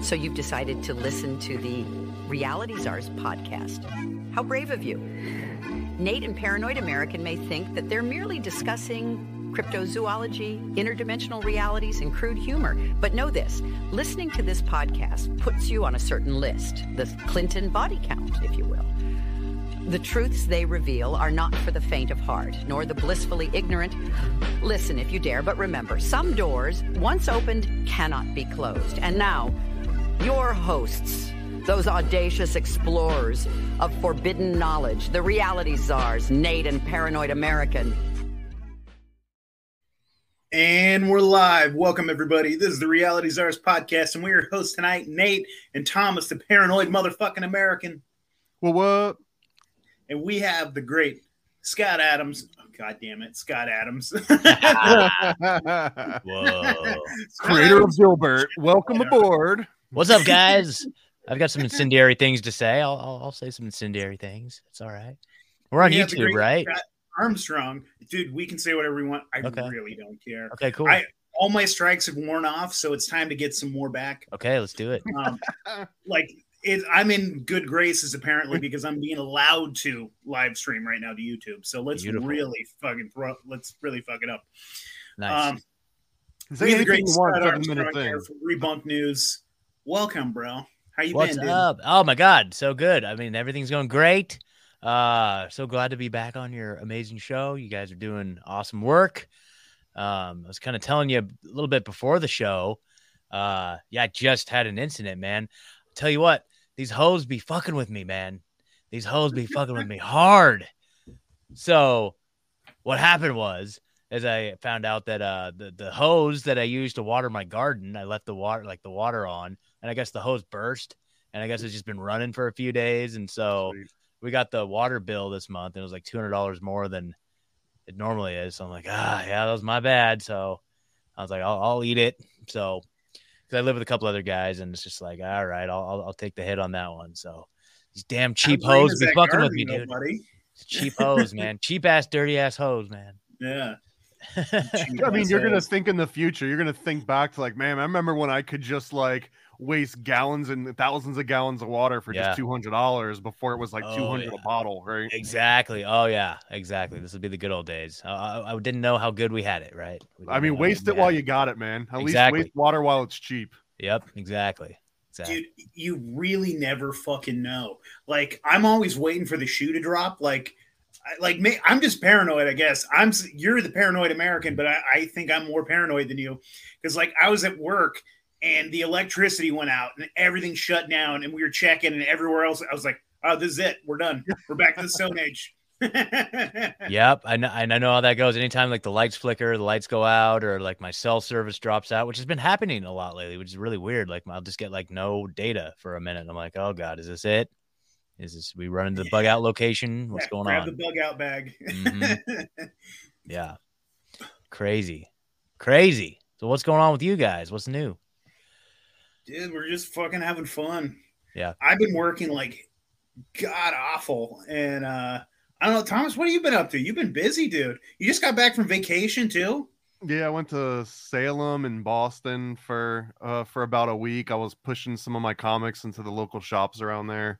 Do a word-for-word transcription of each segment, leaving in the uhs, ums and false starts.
So you've decided to listen to the Reality Czars podcast. How brave of you. Nate and Paranoid American may think that they're merely discussing cryptozoology, interdimensional realities, and crude humor. But know this, listening to this podcast puts you on a certain list, the Clinton body count, if you will. The truths they reveal are not for the faint of heart, nor the blissfully ignorant. Listen if you dare, but remember, some doors, once opened, cannot be closed. And now, your hosts, those audacious explorers of forbidden knowledge, the Reality Czars, Nate and Paranoid American. And we're live. Welcome, everybody. This is the Reality Czars podcast, and we're your hosts tonight, Nate and Thomas, the Paranoid Motherfucking American. Well, what? And we have the great Scott Adams. Oh, God damn it, Scott Adams. Whoa. Creator of Dilbert. Welcome aboard. What's up, guys? I've got some incendiary things to say. I'll, I'll, I'll say some incendiary things. It's all right. We're on we YouTube, right? Scott Armstrong, dude, we can say whatever we want. I okay. really don't care. Okay, cool. I, all my strikes have worn off, so it's time to get some more back. Okay, let's do it. Um, like, it, I'm in good graces, apparently, because I'm being allowed to live stream right now to YouTube. So let's Beautiful. really fucking throw let's really fuck it up. Nice. Um, Is there anything great you want for the minute thing? Rebunked News. Welcome, bro. How you What's been, dude? Up? Oh, my God. So good. I mean, everything's going great. Uh, so glad to be back on your amazing show. You guys are doing awesome work. Um, I was kind of telling you a little bit before the show. Uh, yeah, I just had an incident, man. I'll tell you what, these hoes be fucking with me, man. These hoes be fucking with me hard. So what happened was, as I found out that, uh, the, the hose that I used to water my garden, I left the water, like the water on, and I guess the hose burst, and I guess it's just been running for a few days. And so Sweet. we got the water bill this month, and it was like two hundred dollars more than it normally is. So I'm like, ah, yeah, that was my bad. So I was like, I'll, I'll eat it. So because I live with a couple other guys, and it's just like, all right, I'll, I'll take the hit on that one. So these damn cheap hoes be fucking with me, dude. It's cheap hoes, man. Cheap ass, dirty ass hoes, man. Yeah. I mean, you're going to think in the future, you're going to think back to like, man, I remember when I could just like waste gallons and thousands of gallons of water for yeah. just two hundred dollars before it was like oh, two hundred yeah. a bottle, right? Exactly. Oh, yeah, exactly. This would be the good old days. Uh, I, I didn't know how good we had it, right? I mean, waste it while you got it, man. At exactly. least waste water while it's cheap. Yep, exactly. exactly. Dude, you really never fucking know. Like, I'm always waiting for the shoe to drop. Like, Like me, I'm just paranoid, I guess. I'm you're the paranoid American, but I, I think I'm more paranoid than you because, like, I was at work and the electricity went out and everything shut down, and we were checking, and everywhere else, I was like, "Oh, this is it. We're done. We're back to the Stone Age." Yep, I know, I know how that goes. Anytime like the lights flicker, the lights go out, or like my cell service drops out, which has been happening a lot lately, which is really weird. Like, I'll just get like no data for a minute. I'm like, "Oh God, is this it?" Is this we run into the bug out location? What's yeah, going grab on? Grab the bug out bag. Mm-hmm. Yeah. Crazy. Crazy. So what's going on with you guys? What's new? Dude, we're just fucking having fun. Yeah. I've been working like god awful. And uh, I don't know, Thomas, what have you been up to? You've been busy, dude. You just got back from vacation too? Yeah, I went to Salem and Boston for uh, for about a week. I was pushing some of my comics into the local shops around there.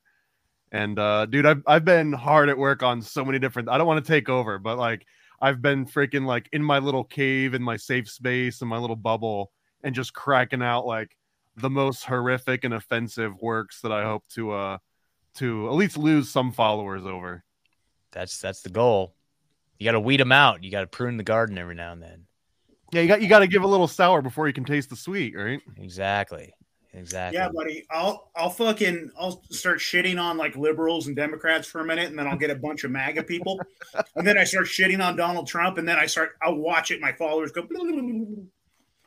And uh dude, I've I've been hard at work on so many different I don't want to take over, but like I've been freaking like in my little cave in my safe space and my little bubble and just cracking out like the most horrific and offensive works that I hope to uh to at least lose some followers over. That's that's the goal. You gotta weed them out, you gotta prune the garden every now and then. Yeah, you got you gotta give a little sour before you can taste the sweet, right? Exactly. Exactly. Yeah, buddy. I'll I'll fucking I'll start shitting on like liberals and Democrats for a minute, and then I'll get a bunch of MAGA people, and then I start shitting on Donald Trump, and then I start I'll watch it. My followers go.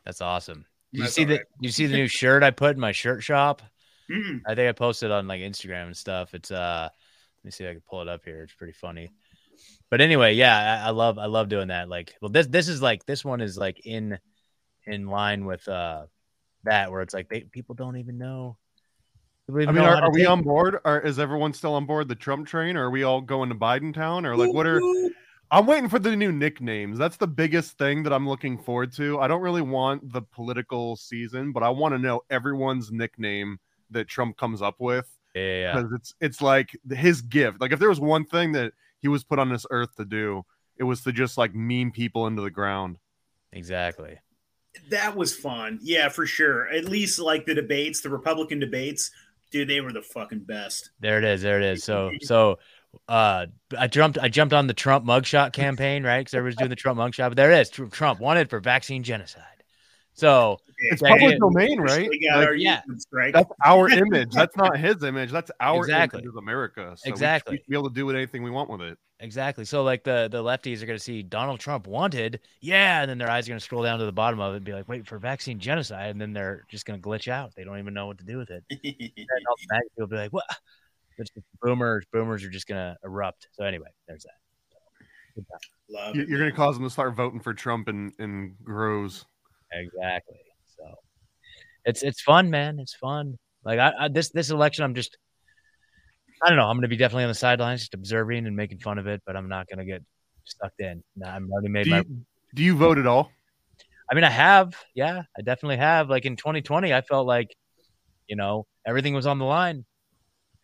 That's awesome. Did That's you see right. the you see the new shirt I put in my shirt shop? Mm-mm. I think I posted on like Instagram and stuff. It's uh, let me see if I can pull it up here. It's pretty funny. But anyway, yeah, I, I love I love doing that. Like, well, this this is like this one is like in in line with uh. that where it's like they people don't even know. Don't even I mean, know are, are we on board? Or is everyone still on board the Trump train? Or are we all going to Biden town? Or like, what are I'm waiting for the new nicknames. That's the biggest thing that I'm looking forward to. I don't really want the political season, but I want to know everyone's nickname that Trump comes up with. Yeah, because it's it's like his gift. Like if there was one thing that he was put on this earth to do, it was to just like meme people into the ground. Exactly. That was fun. Yeah, for sure. At least like the debates, the Republican debates, dude, they were the fucking best. There it is. There it is. So, so uh, I jumped, I jumped on the Trump mugshot campaign, right? Because everybody's doing the Trump mugshot, but there it is. Trump wanted for vaccine genocide. So it's public domain, right? Like, our yeah. Usage, right? That's our image. That's not his image. That's our exactly. image of America. So exactly. We, we be able to do anything we want with it. Exactly. So like the, the lefties are going to see Donald Trump wanted. Yeah. And then their eyes are going to scroll down to the bottom of it and be like, wait for vaccine genocide. And then they're just going to glitch out. They don't even know what to do with it. And all the magazines will be like, what? But boomers, boomers are just going to erupt. So anyway, there's that. So, Love You're going to cause them to start voting for Trump and, and grows. Exactly. So it's it's fun, man. It's fun. Like I, I this this election, I'm just I don't know. I'm going to be definitely on the sidelines, just observing and making fun of it. But I'm not going to get sucked in. No, I'm already made do my. You, do you vote at all? I mean, I have. Yeah, I definitely have. Like in twenty twenty, I felt like, you know, everything was on the line,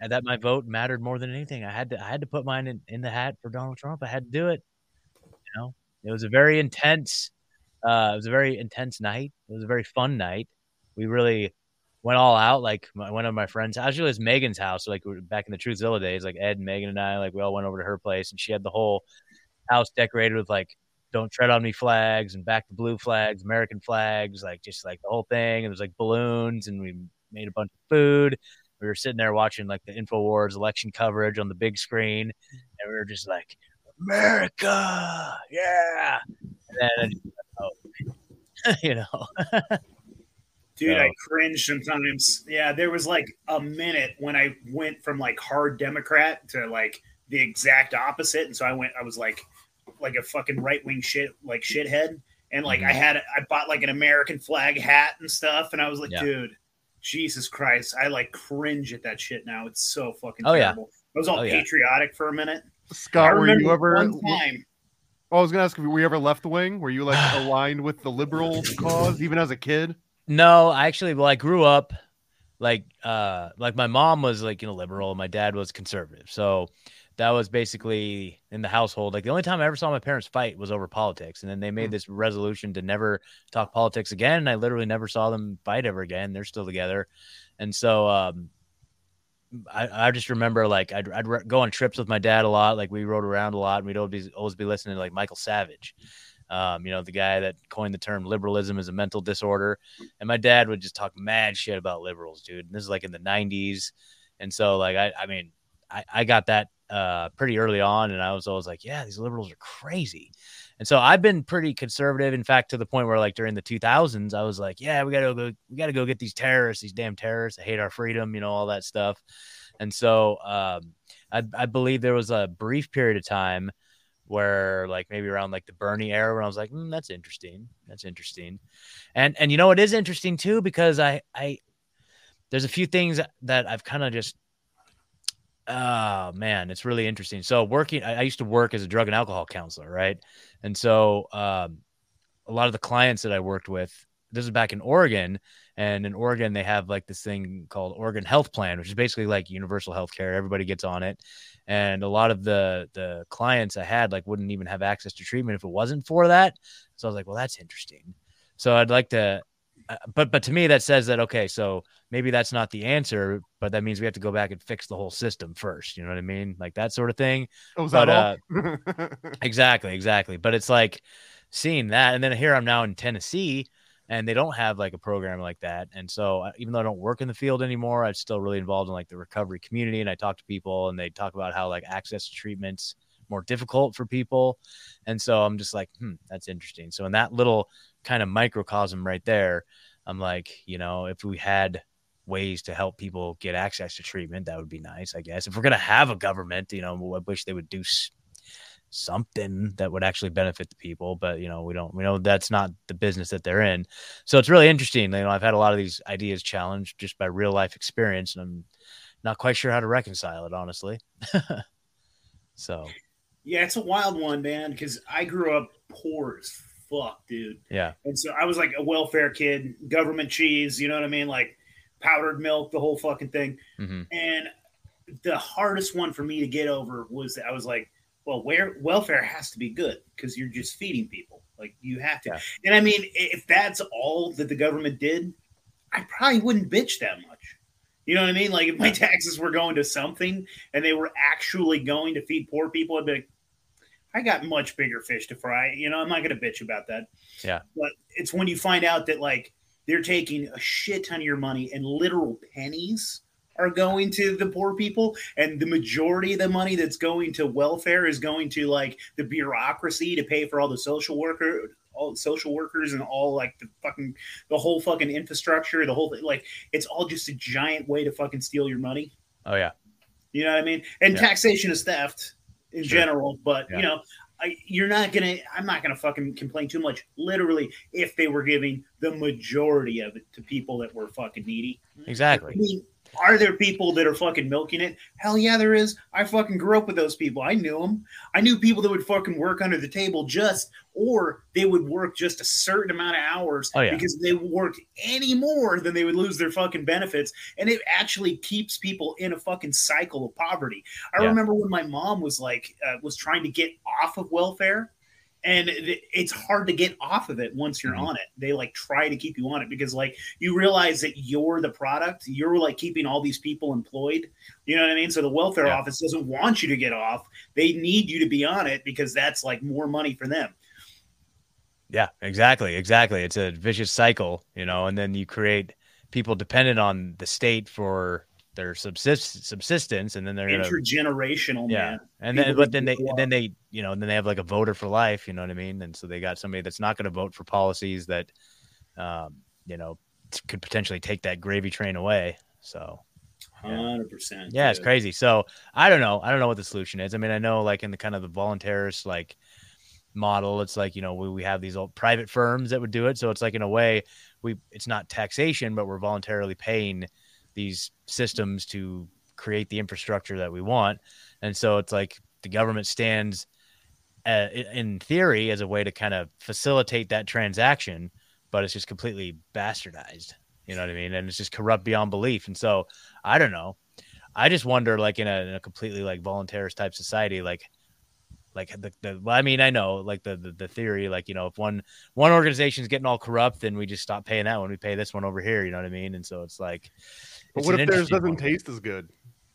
and that my vote mattered more than anything. I had to I had to put mine in, in the hat for Donald Trump. I had to do it. You know, it was a very intense. Uh, it was a very intense night. It was a very fun night. We really went all out. Like my, one of my friends, actually, it was Megan's house. Like we were back in the Truthzilla days, like Ed and Megan and I, like we all went over to her place, and she had the whole house decorated with like "Don't Tread on Me" flags and "Back the Blue" flags, American flags, like just like the whole thing. And there was like balloons, and we made a bunch of food. We were sitting there watching like the InfoWars election coverage on the big screen, and we were just like, "America, yeah!" And then. Oh, you know, dude, so. I cringe sometimes. Yeah, there was like a minute when I went from like hard Democrat to like the exact opposite, and so I went, I was like, like a fucking right wing shit, like shithead, and like mm-hmm. I had, I bought like an American flag hat and stuff, and I was like, yeah. dude, Jesus Christ, I like cringe at that shit now. It's so fucking oh, terrible. Yeah. I was all oh, patriotic yeah. for a minute. Scott, were you ever? One time, Oh, I was going to ask if we ever left the wing. Were you like aligned with the liberal cause even as a kid? No, I actually, well, I grew up like, uh, like my mom was like, you know, liberal and my dad was conservative. So that was basically in the household. Like the only time I ever saw my parents fight was over politics. And then they made mm-hmm. this resolution to never talk politics again. And I literally never saw them fight ever again. They're still together. And so, um, I, I just remember like I'd, I'd re- go on trips with my dad a lot. Like we rode around a lot, and we'd always be, always be listening to like Michael Savage, um, you know, the guy that coined the term liberalism is a mental disorder. And my dad would just talk mad shit about liberals, dude. And this is like in the nineties. And so like, I, I mean, I, I got that uh, pretty early on, and I was always like, yeah, these liberals are crazy. And so I've been pretty conservative. In fact, to the point where like during the two thousands, I was like, yeah, we got to go, we got to go get these terrorists, these damn terrorists. I hate our freedom, you know, all that stuff. And so um, I, I believe there was a brief period of time where like maybe around like the Bernie era when I was like, mm, that's interesting. That's interesting. And, and, you know, it is interesting too, because I, I, there's a few things that I've kind of just, oh man, it's really interesting. So working, I, I used to work as a drug and alcohol counselor. Right. And so um, a lot of the clients that I worked with, this is back in Oregon, and in Oregon, they have like this thing called Oregon Health Plan, which is basically like universal health care. Everybody gets on it. And a lot of the, the clients I had like wouldn't even have access to treatment if it wasn't for that. So I was like, well, that's interesting. So I'd like to, Uh, but but to me, that says that, okay, so maybe that's not the answer, but that means we have to go back and fix the whole system first. You know what I mean? Like that sort of thing. Oh, was but, that all? uh, exactly, exactly. But it's like seeing that. And then here I'm now in Tennessee, and they don't have like a program like that. And so uh, even though I don't work in the field anymore, I'm still really involved in like the recovery community. And I talk to people, and they talk about how like access to treatment's more difficult for people. And so I'm just like, hmm, that's interesting. So in that little kind of microcosm right there, I'm like, you know, if we had ways to help people get access to treatment, that would be nice, I guess. If we're going to have a government, you know, I wish they would do something that would actually benefit the people, but you know, we don't, we know that's not the business that they're in. So it's really interesting. You know, I've had a lot of these ideas challenged just by real life experience, and I'm not quite sure how to reconcile it, honestly. So Yeah, it's a wild one, man, because I grew up poor as fuck, dude. Yeah. And so I was like a welfare kid, government cheese, you know what I mean? Like powdered milk, the whole fucking thing. Mm-hmm. And the hardest one for me to get over was that I was like, well, where welfare has to be good because you're just feeding people. Like you have to. Yeah. And I mean, if that's all that the government did, I probably wouldn't bitch that much. You know what I mean? Like if my taxes were going to something and they were actually going to feed poor people, I'd be like, I got much bigger fish to fry. You know, I'm not going to bitch about that. Yeah. But it's when you find out that like they're taking a shit ton of your money and literal pennies are going to the poor people. And the majority of the money that's going to welfare is going to like the bureaucracy to pay for all the social worker, all the social workers and all like the fucking, the whole fucking infrastructure, the whole thing. Like it's all just a giant way to fucking steal your money. Oh yeah. You know what I mean? And yeah. Taxation is theft in sure. general, but yeah. you know, I, you're not going to, I'm not going to fucking complain too much. Literally, if they were giving the majority of it to people that were fucking needy. Exactly. I mean, are there people that are fucking milking it? Hell yeah, there is. I fucking grew up with those people. I knew them. I knew people that would fucking work under the table just, or they would work just a certain amount of hours oh, yeah. because they worked any more than they would lose their fucking benefits. And it actually keeps people in a fucking cycle of poverty. I yeah. remember when my mom was like, uh, was trying to get off of welfare. And it's hard to get off of it once you're mm-hmm. on it. They like try to keep you on it because like you realize that you're the product. You're like keeping all these people employed. You know what I mean? So the welfare yeah. office doesn't want you to get off. They need you to be on it because that's like more money for them. Yeah, exactly. Exactly. It's a vicious cycle, you know, and then you create people dependent on the state for their subsist- subsistence, and then they're intergenerational, gonna, yeah. man. And people then, but then they, up. then they, you know, and then they have like a voter for life. You know what I mean? And so they got somebody that's not going to vote for policies that, um, you know, t- could potentially take that gravy train away. So, hundred yeah. percent. Yeah, dude. It's crazy. So I don't know. I don't know what the solution is. I mean, I know like in the kind of the voluntarist like model, it's like you know we we have these old private firms that would do it. So it's like in a way we it's not taxation, but we're voluntarily paying these systems to create the infrastructure that we want. And so it's like the government stands uh, in theory as a way to kind of facilitate that transaction, but it's just completely bastardized. You know what I mean? And it's just corrupt beyond belief. And so I don't know. I just wonder like in a, in a completely like voluntarist type society, like, like the, the, well, I mean, I know like the, the, the theory, like, you know, if one, one organization is getting all corrupt, then we just stop paying that one. We pay this one over here. You know what I mean? And so it's like, But what if theirs doesn't taste as good?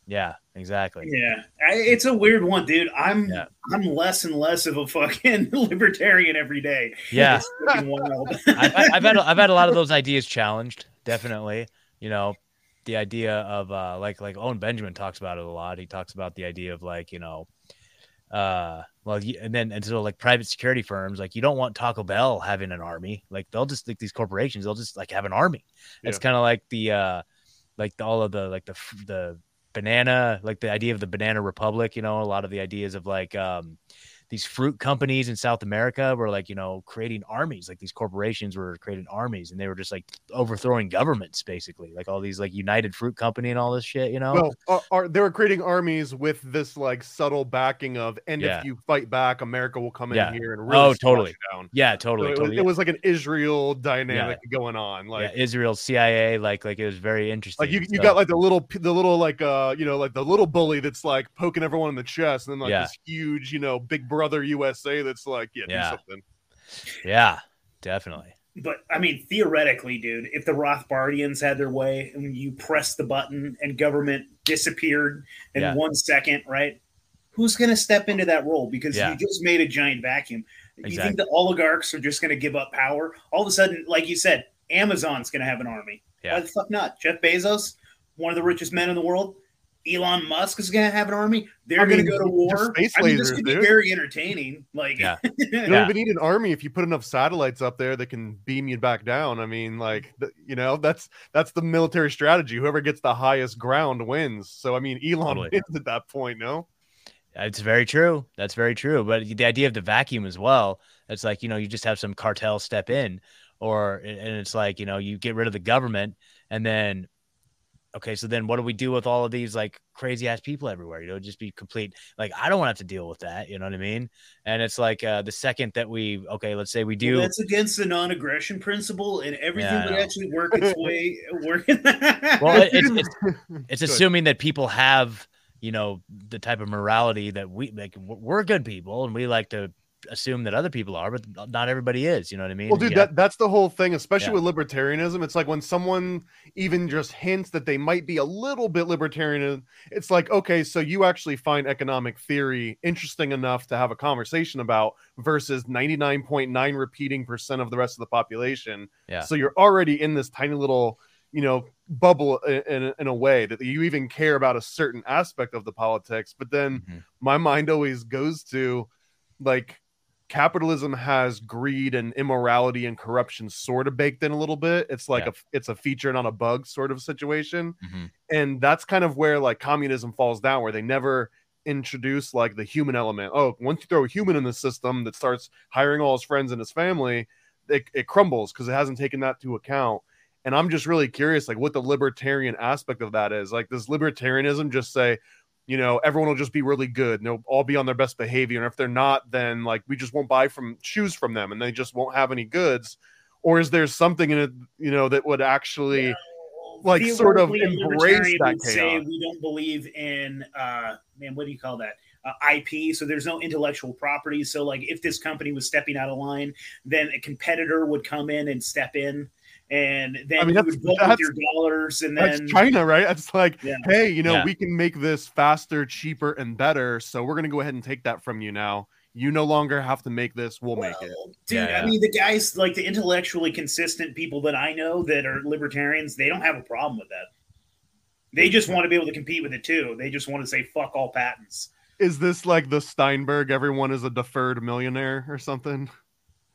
Yeah, exactly. Yeah, I, it's a weird one, dude. I'm yeah. I'm less and less of a fucking libertarian every day. Yeah, wild. I, I've had I've had a lot of those ideas challenged. Definitely, you know, the idea of uh, like like Owen Benjamin talks about it a lot. He talks about the idea of like you know, uh, well, and then and so like private security firms, like you don't want Taco Bell having an army. Like they'll just like these corporations, they'll just like have an army. Yeah. It's kind of like the. Uh, like all of the, like the, the banana, like the idea of the banana republic, you know, a lot of the ideas of like um, these fruit companies in South America were like, you know, creating armies, like these corporations were creating armies and they were just like overthrowing governments, basically like all these like United Fruit Company and all this shit, you know, well, are, are, they were creating armies with this like subtle backing of, and yeah. if you fight back, America will come in yeah. here and really oh, totally. down. Yeah, totally. So it, totally. It was like an Israel dynamic yeah. going on. Like yeah, Israel, C I A, like, like it was very interesting. Like you, you so, got like the little, the little, like, uh, you know, like the little bully that's like poking everyone in the chest. And then like yeah. this huge, you know, big brother U S A that's like, yeah, yeah, do something. Yeah, definitely. But I mean, theoretically, dude, if the Rothbardians had their way and you press the button and government disappeared in yeah. one second, right? Who's going to step into that role? Because yeah. you just made a giant vacuum. Exactly. You think the oligarchs are just going to give up power? All of a sudden, like you said, Amazon's going to have an army. Yeah. Why the fuck not? Jeff Bezos, one of the richest men in the world. Elon Musk is going to have an army. They're I mean, going to go to war. Space I mean, this lasers, could be dude. very entertaining. Like, yeah. you don't yeah. even need an army if you put enough satellites up there that can beam you back down. I mean, like, the, you know, that's that's the military strategy. Whoever gets the highest ground wins. So, I mean, Elon totally. wins at that point, no? It's very true. That's very true. But the idea of the vacuum as well, it's like, you know, you just have some cartel step in or and it's like, you know, you get rid of the government and then okay, so then what do we do with all of these like crazy ass people everywhere? You know, just be complete. Like, I don't want to have to deal with that. You know what I mean? And it's like uh, the second that we, okay, let's say we do. Well, that's against the non-aggression principle, and everything yeah, would actually work its way. Work. Well, it, it's, it's, it's assuming that people have, you know, the type of morality that we like. We're good people, and we like to assume that other people are, but not everybody is, you know what I mean? Well, dude, yeah. that, that's the whole thing, especially yeah. with libertarianism. It's like when someone even just hints that they might be a little bit libertarian, it's like, okay, so you actually find economic theory interesting enough to have a conversation about versus ninety-nine point nine repeating percent of the rest of the population. Yeah. So you're already in this tiny little, you know, bubble in, in a way that you even care about a certain aspect of the politics. But then mm-hmm. my mind always goes to like, capitalism has greed and immorality and corruption sort of baked in a little bit. It's like yeah. a it's a feature, not a bug sort of situation. Mm-hmm. And that's kind of where like communism falls down, where they never introduce like the human element. Oh, once you throw a human in the system that starts hiring all his friends and his family, it, it crumbles because it hasn't taken that to account. And I'm just really curious like what the libertarian aspect of that is. Like, does libertarianism just say, you know, everyone will just be really good and they'll all be on their best behavior, and if they're not, then like we just won't buy from shoes from them and they just won't have any goods? Or is there something in it, you know, that would actually yeah. like sort of embrace that chaos? Say we don't believe in uh man what do you call that uh, I P, so there's no intellectual property. So like if this company was stepping out of line, then a competitor would come in and step in. And then I mean, you would vote with your dollars, and then that's China, right? It's like, yeah. hey, you know, yeah. we can make this faster, cheaper, and better. So we're gonna go ahead and take that from you now. You no longer have to make this. We'll, well make it, dude. Yeah, yeah. I mean, the guys like the intellectually consistent people that I know that are libertarians, they don't have a problem with that. They just want to be able to compete with it too. They just want to say fuck all patents. Is this like the Steinberg? Everyone is a deferred millionaire or something?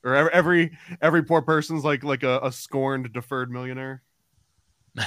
Or every every poor person's like like a, a scorned deferred millionaire.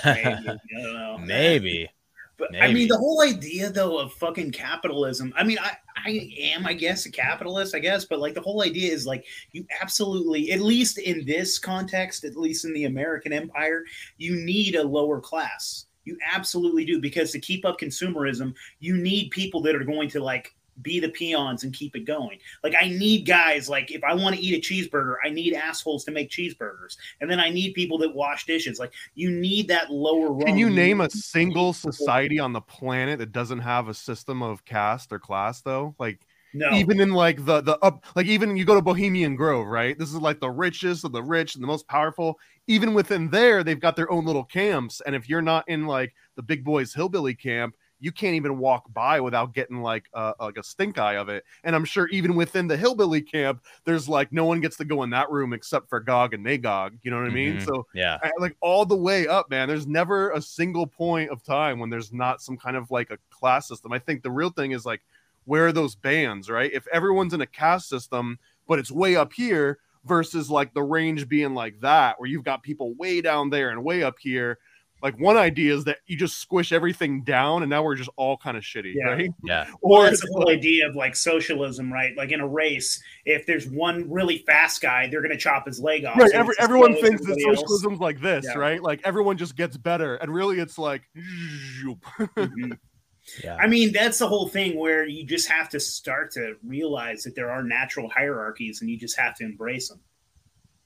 Maybe, I don't know. Maybe. But Maybe. I mean, the whole idea though of fucking capitalism. I mean, I I am, I guess, a capitalist, I guess, but like the whole idea is like you absolutely, at least in this context, at least in the American empire, you need a lower class. You absolutely do, because to keep up consumerism, you need people that are going to like be the peons and keep it going. Like I need guys, like if I want to eat a cheeseburger, I need assholes to make cheeseburgers. And then I need people that wash dishes. Like you need that lower rung. Can you name a single society on the planet that doesn't have a system of caste or class though? Like no. Even in like the, the up, like even you go to Bohemian Grove, right? This is like the richest of the rich and the most powerful. Even within there, they've got their own little camps. And if you're not in like the big boys hillbilly camp, you can't even walk by without getting like a, like a stink eye of it. And I'm sure even within the hillbilly camp, there's like no one gets to go in that room except for Gog and Magog. You know what I mean? Mm-hmm. So yeah, I, like all the way up, man, there's never a single point of time when there's not some kind of like a class system. I think the real thing is like, where are those bands, right? If everyone's in a caste system, but it's way up here versus like the range being like that, where you've got people way down there and way up here. Like one idea is that you just squish everything down and now we're just all kind of shitty, yeah. right? Yeah. Or well, that's the whole like, idea of like socialism, right? Like in a race, if there's one really fast guy, they're going to chop his leg off. Right. Every, everyone thinks that socialism's else. Like this, yeah. right? Like everyone just gets better. And really it's like, mm-hmm. yeah. I mean, that's the whole thing where you just have to start to realize that there are natural hierarchies and you just have to embrace them.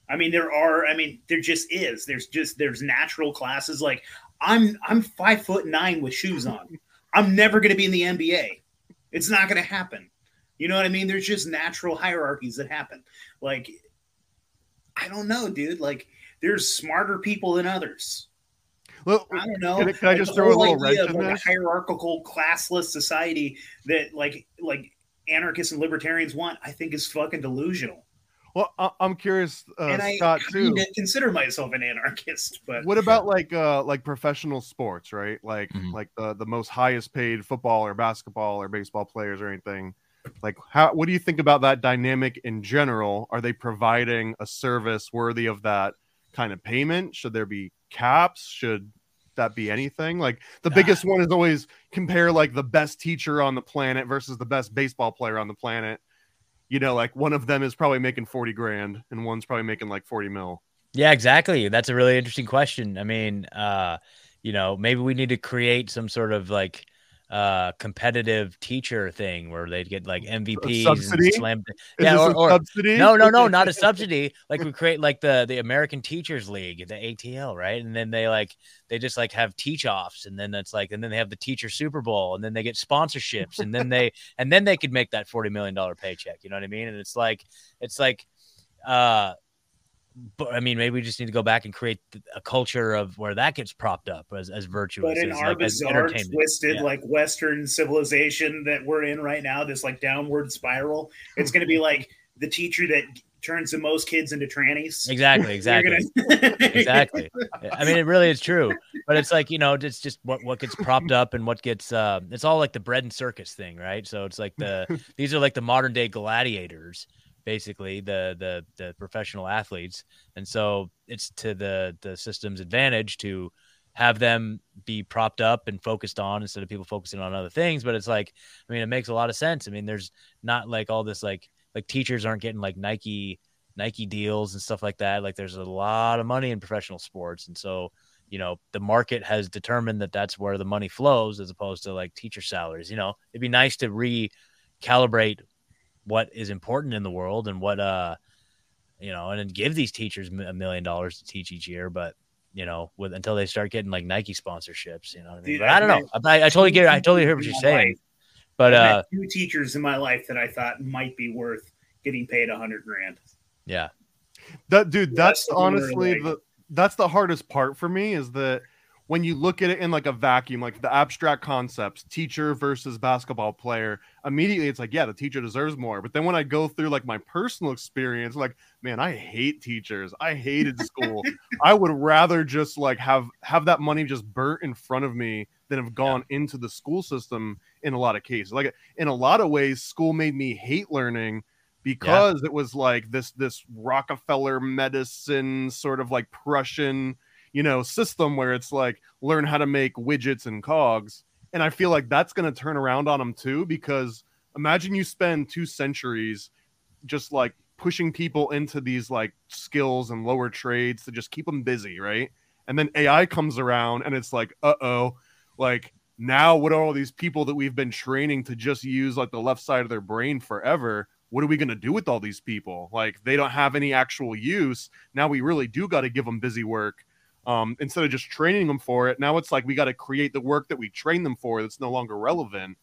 I mean, there are, I mean, there just is, there's just, there's natural classes. Like I'm, I'm five foot nine with shoes on. I'm never going to be in the N B A. It's not going to happen. You know what I mean? There's just natural hierarchies that happen. Like, I don't know, dude, like there's smarter people than others. Well, I don't know. Can I, can I just throw a little wrench in like this? A hierarchical classless society that like, like anarchists and libertarians want, I think is fucking delusional. Well, I'm curious, uh, and I, Scott, too. I consider myself an anarchist, but what about like uh, like professional sports, right? Like mm-hmm. like the, the most highest paid football or basketball or baseball players or anything. Like, how? What do you think about that dynamic in general? Are they providing a service worthy of that kind of payment? Should there be caps? Should that be anything? Like the biggest one is always compare like the best teacher on the planet versus the best baseball player on the planet. You know, like one of them is probably making forty grand and one's probably making like forty mil. Yeah, exactly. That's a really interesting question. I mean, uh, you know, maybe we need to create some sort of like uh competitive teacher thing where they'd get like M V Ps and slam. Yeah, or, or no, no, no, not a subsidy. Like we create like the the American Teachers League, the A T L, right? And then they like they just like have teach offs, and then it's like, and then they have the Teacher Super Bowl, and then they get sponsorships, and then they and then they could make that forty million dollars paycheck. You know what I mean? And it's like it's like, uh, but I mean, maybe we just need to go back and create a culture of where that gets propped up as, as virtuous. But in our like bizarre, twisted, yeah. like Western civilization that we're in right now, this like downward spiral, it's going to be like the teacher that turns the most kids into trannies. Exactly. Exactly. gonna... exactly. I mean, it really is true, but it's like, you know, it's just what, what gets propped up and what gets, uh, it's all like the bread and circus thing. Right. So it's like the, these are like the modern day gladiators, basically the, the, the professional athletes. And so it's to the, the system's advantage to have them be propped up and focused on instead of people focusing on other things. But it's like, I mean, it makes a lot of sense. I mean, there's not like all this, like, like teachers aren't getting like Nike, Nike deals and stuff like that. Like there's a lot of money in professional sports. And so, you know, the market has determined that that's where the money flows as opposed to like teacher salaries. You know, it'd be nice to recalibrate what is important in the world and what, uh, you know, and give these teachers a million dollars to teach each year, but you know, with, until they start getting like Nike sponsorships, you know what I mean? Dude, but I, I don't know. I, I totally get it. I totally hear what you're saying, life. but, I've uh, two teachers in my life that I thought might be worth getting paid a hundred grand. Yeah. That dude, that's, that's honestly like, the, that's the hardest part for me is that when you look at it in like a vacuum, like the abstract concepts, teacher versus basketball player, immediately it's like, yeah, the teacher deserves more. But then when I go through like my personal experience, like, man, I hate teachers. I hated school. I would rather just like have, have that money just burnt in front of me than have gone yeah. into the school system in a lot of cases. Like in a lot of ways, school made me hate learning because yeah. it was like this, this Rockefeller medicine sort of like Prussian, you know, system where it's like learn how to make widgets and cogs. And I feel like that's going to turn around on them too, because imagine you spend two centuries just like pushing people into these like skills and lower trades to just keep them busy. Right. And then A I comes around and it's like, uh-oh, like now what are all these people that we've been training to just use like the left side of their brain forever? What are we going to do with all these people? Like they don't have any actual use. Now we really do got to give them busy work. Um, instead of just training them for it, now it's like we got to create the work that we train them for that's no longer relevant.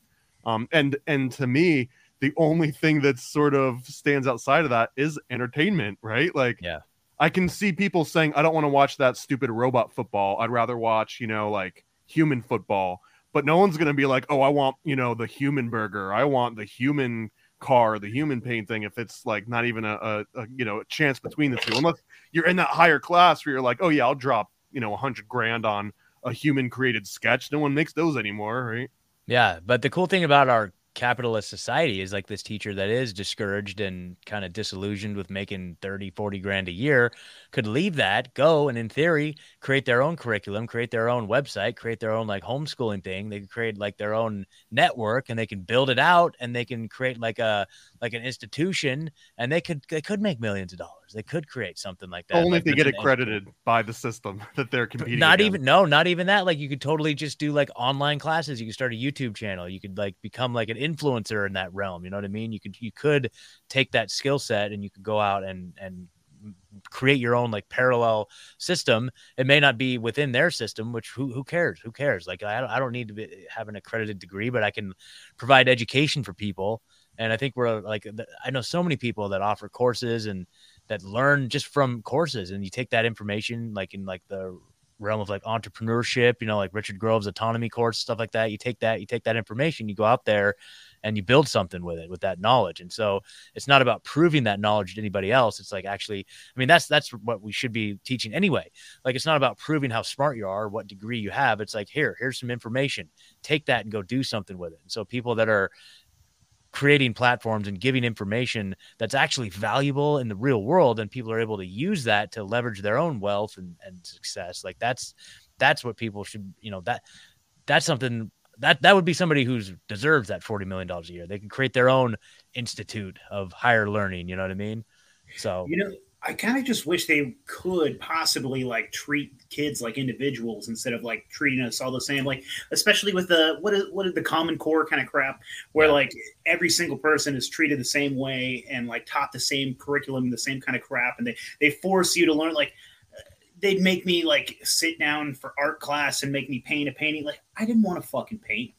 Um, and and to me, the only thing that sort of stands outside of that is entertainment, right? Like, yeah. I can see people saying, I don't want to watch that stupid robot football. I'd rather watch, you know, like human football. But no one's going to be like, oh, I want, you know, the human burger. I want the human car, the human painting, if it's like not even a, a, a you know, a chance between the two. Unless you're in that higher class where you're like, oh, yeah, I'll drop, you know, a hundred grand on a human created sketch. No one makes those anymore. Right. Yeah. But the cool thing about our capitalist society is like this teacher that is discouraged and kind of disillusioned with making thirty, forty grand a year could leave that, go. And in theory, create their own curriculum, create their own website, create their own like homeschooling thing. They could create like their own network and they can build it out and they can create like a, like an institution and they could, they could make millions of dollars. They could create something like that. Only like if they get accredited name. by the system that they're competing. Not against. even, no, not even that. Like you could totally just do like online classes. You could start a YouTube channel. You could like become like an influencer in that realm. You know what I mean? You could, you could take that skill set and you could go out and, and create your own like parallel system. It may not be within their system, which who, who cares? Who cares? Like I don't, I don't need to be, have an accredited degree, but I can provide education for people. And I think we're like, I know so many people that offer courses and, that learn just from courses, and you take that information like in like the realm of like entrepreneurship, you know, like Richard Grove's autonomy course, stuff like that. You take that, you take that information, you go out there and you build something with it, with that knowledge. And so it's not about proving that knowledge to anybody else. It's like, actually, I mean, that's, that's what we should be teaching anyway. Like, it's not about proving how smart you are, what degree you have. It's like, here, here's some information, take that and go do something with it. And so people that are creating platforms and giving information that's actually valuable in the real world, and people are able to use that to leverage their own wealth and, and success. Like that's, that's what people should, you know, that, that's something that, that would be somebody who's deserves that forty million dollars a year. They can create their own institute of higher learning. You know what I mean? So, you know, I kind of just wish they could possibly like treat kids like individuals instead of like treating us all the same, like especially with the what is what is the Common Core kind of crap where yeah. like every single person is treated the same way and like taught the same curriculum, the same kind of crap. And they, they force you to learn, like they'd make me like sit down for art class and make me paint a painting. Like I didn't want to fucking paint.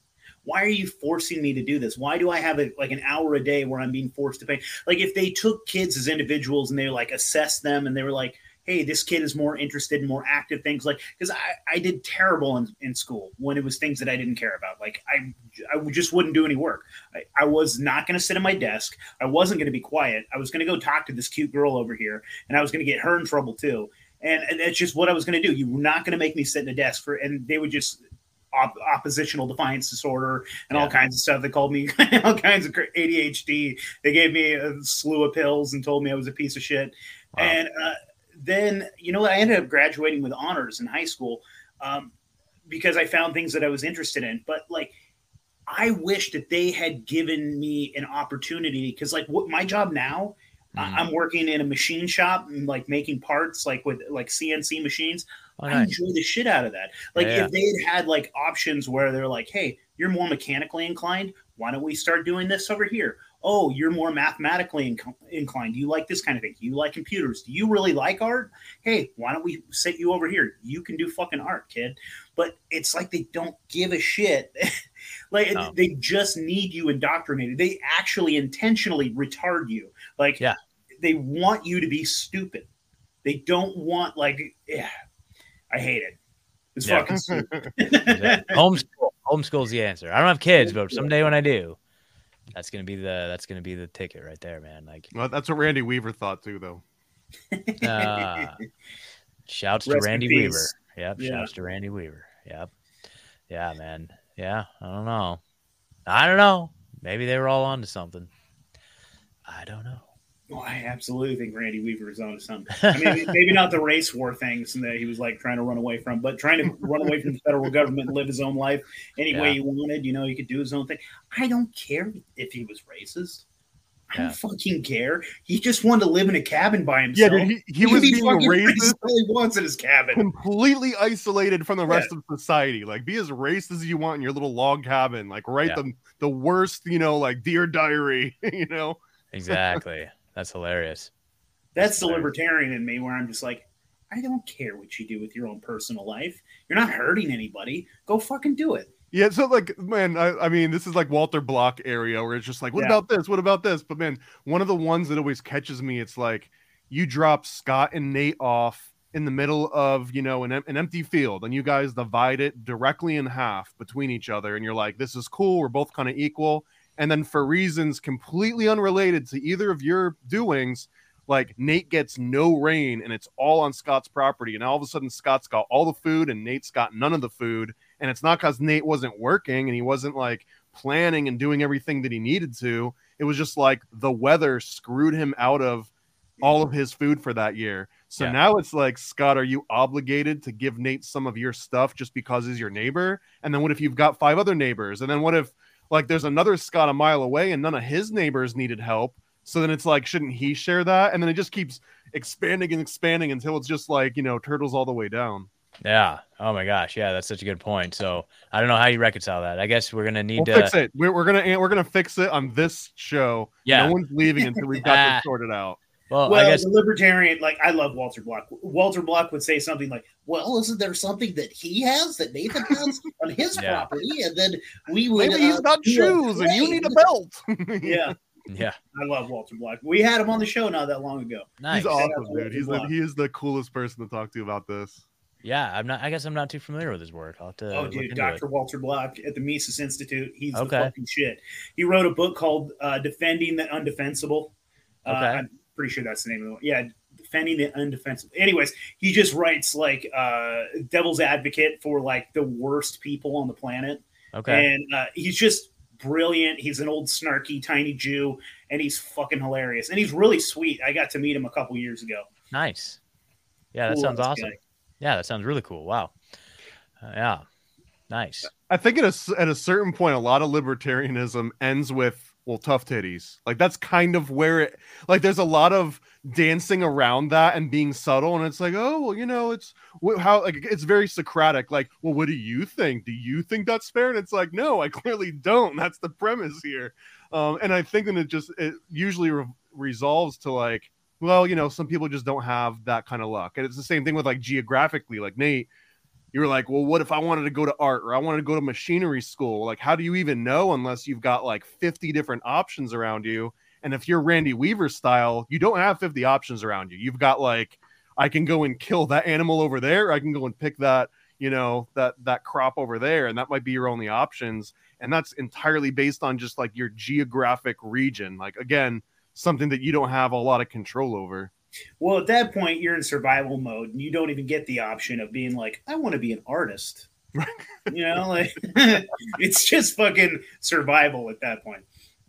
Why are you forcing me to do this? Why do I have a, like an hour a day where I'm being forced to paint? Like if they took kids as individuals and they like assessed them and they were like, hey, this kid is more interested in more active things. Like, cause I, I did terrible in, in school when it was things that I didn't care about. Like I, I just wouldn't do any work. I, I was not going to sit at my desk. I wasn't going to be quiet. I was going to go talk to this cute girl over here and I was going to get her in trouble too. And, and that's just what I was going to do. You were not going to make me sit at a desk for, and they would just, Op- oppositional defiance disorder and yeah. all kinds of stuff. They called me all kinds of A D H D. They gave me a slew of pills and told me I was a piece of shit. Wow. And uh, then, you know, I ended up graduating with honors in high school um, because I found things that I was interested in. But like, I wish that they had given me an opportunity because like what my job now, mm. I'm working in a machine shop and like making parts like with like C N C machines. Oh, nice. I enjoy the shit out of that. Like yeah. if they had had like options where they're like, hey, you're more mechanically inclined. Why don't we start doing this over here? Oh, you're more mathematically inc- inclined. You like this kind of thing. You like computers. Do you really like art? Hey, why don't we set you over here? You can do fucking art, kid. But it's like they don't give a shit. Like no. They just need you indoctrinated. They actually intentionally retard you. Like yeah. they want you to be stupid. They don't want like, yeah. I hate it. It's yeah. fucking stupid. Exactly. Homeschool. Homeschool's the answer. I don't have kids, but someday when I do, that's gonna be the that's gonna be the ticket right there, man. Like well, that's what Randy Weaver thought too, though. Uh, shouts Rest to Randy Weaver. Yep. Yeah. Shouts to Randy Weaver. Yep. Yeah, man. Yeah. I don't know. I don't know. Maybe they were all onto something. I don't know. Well, I absolutely think Randy Weaver is onto something. I mean, maybe not the race war things that he was like trying to run away from, but trying to run away from the federal government and live his own life any yeah. way he wanted. You know, he could do his own thing. I don't care if he was racist. I yeah. don't fucking care. He just wanted to live in a cabin by himself. Yeah, dude, he, he, he was being racist. He wants in his cabin, completely isolated from the rest yeah. of society. Like, be as racist as you want in your little log cabin. Like, write yeah. the the worst. You know, like Dear Diary. You know, exactly. That's hilarious. That's, That's the hilarious. libertarian in me where I'm just like, I don't care what you do with your own personal life. You're not hurting anybody. Go fucking do it. Yeah, so like, man, I, I mean, this is like Walter Block area where it's just like, what yeah. about this? What about this? But man, one of the ones that always catches me, it's like you drop Scott and Nate off in the middle of, you know, an, an empty field and you guys divide it directly in half between each other. And you're like, this is cool. We're both kind of equal. And then for reasons completely unrelated to either of your doings, like Nate gets no rain and it's all on Scott's property. And all of a sudden Scott's got all the food and Nate's got none of the food. And it's not because Nate wasn't working and he wasn't like planning and doing everything that he needed to. It was just like the weather screwed him out of all of his food for that year. So yeah. now it's like, Scott, are you obligated to give Nate some of your stuff just because he's your neighbor? And then what if you've got five other neighbors? And then what if, like, there's another Scott a mile away and none of his neighbors needed help. So then it's like, shouldn't he share that? And then it just keeps expanding and expanding until it's just like, you know, turtles all the way down. Yeah. Oh, my gosh. Yeah, that's such a good point. So I don't know how you reconcile that. I guess we're going to need we'll to fix it. We're, we're going to we're going to fix it on this show. Yeah. No one's leaving until we've got ah. this sorted out. Well, well I guess... the libertarian, like, I love Walter Block. Walter Block would say something like, well, isn't there something that he has that Nathan has on his yeah. property? And then we would... Maybe he's uh, got shoes and you need a belt. yeah. Yeah. I love Walter Block. We had him on the show not that long ago. Nice. He's awesome, dude. He's the, he is the coolest person to talk to about this. Yeah, I'm not. I guess I'm not too familiar with his work. I'll have to. Oh, dude, Doctor Walter Block at the Mises Institute. He's okay. the fucking shit. He wrote a book called uh, Defending the Undefendable. Okay. Uh, pretty sure that's the name of the one. Yeah, Defending the Undefendable. Anyways, he just writes like uh, devil's advocate for like the worst people on the planet. Okay. And uh, he's just brilliant. He's an old snarky tiny Jew and he's fucking hilarious. And he's really sweet. I got to meet him a couple years ago. Nice. Yeah, that cool, sounds awesome. Guy. Yeah, that sounds really cool. Wow. Uh, yeah. Nice. I think at a, at a certain point, a lot of libertarianism ends with well, tough titties. Like, that's kind of where it, like, there's a lot of dancing around that and being subtle. And it's like, oh, well, you know, it's wh- how, like, it's very Socratic. Like, well, what do you think? Do you think that's fair? And it's like, no, I clearly don't. That's the premise here. Um, and I think then it just, it usually re- resolves to like, well, you know, some people just don't have that kind of luck. And it's the same thing with like geographically, like Nate, you were like, well, what if I wanted to go to art or I wanted to go to machinery school? Like, how do you even know unless you've got like fifty different options around you? And if you're Randy Weaver style, you don't have fifty options around you. You've got like, I can go and kill that animal over there. I can go and pick that, you know, that, that crop over there. And that might be your only options. And that's entirely based on just like your geographic region. Like, again, something that you don't have a lot of control over. Well, at that point, you're in survival mode, and you don't even get the option of being like, I want to be an artist. You know, like it's just fucking survival at that point,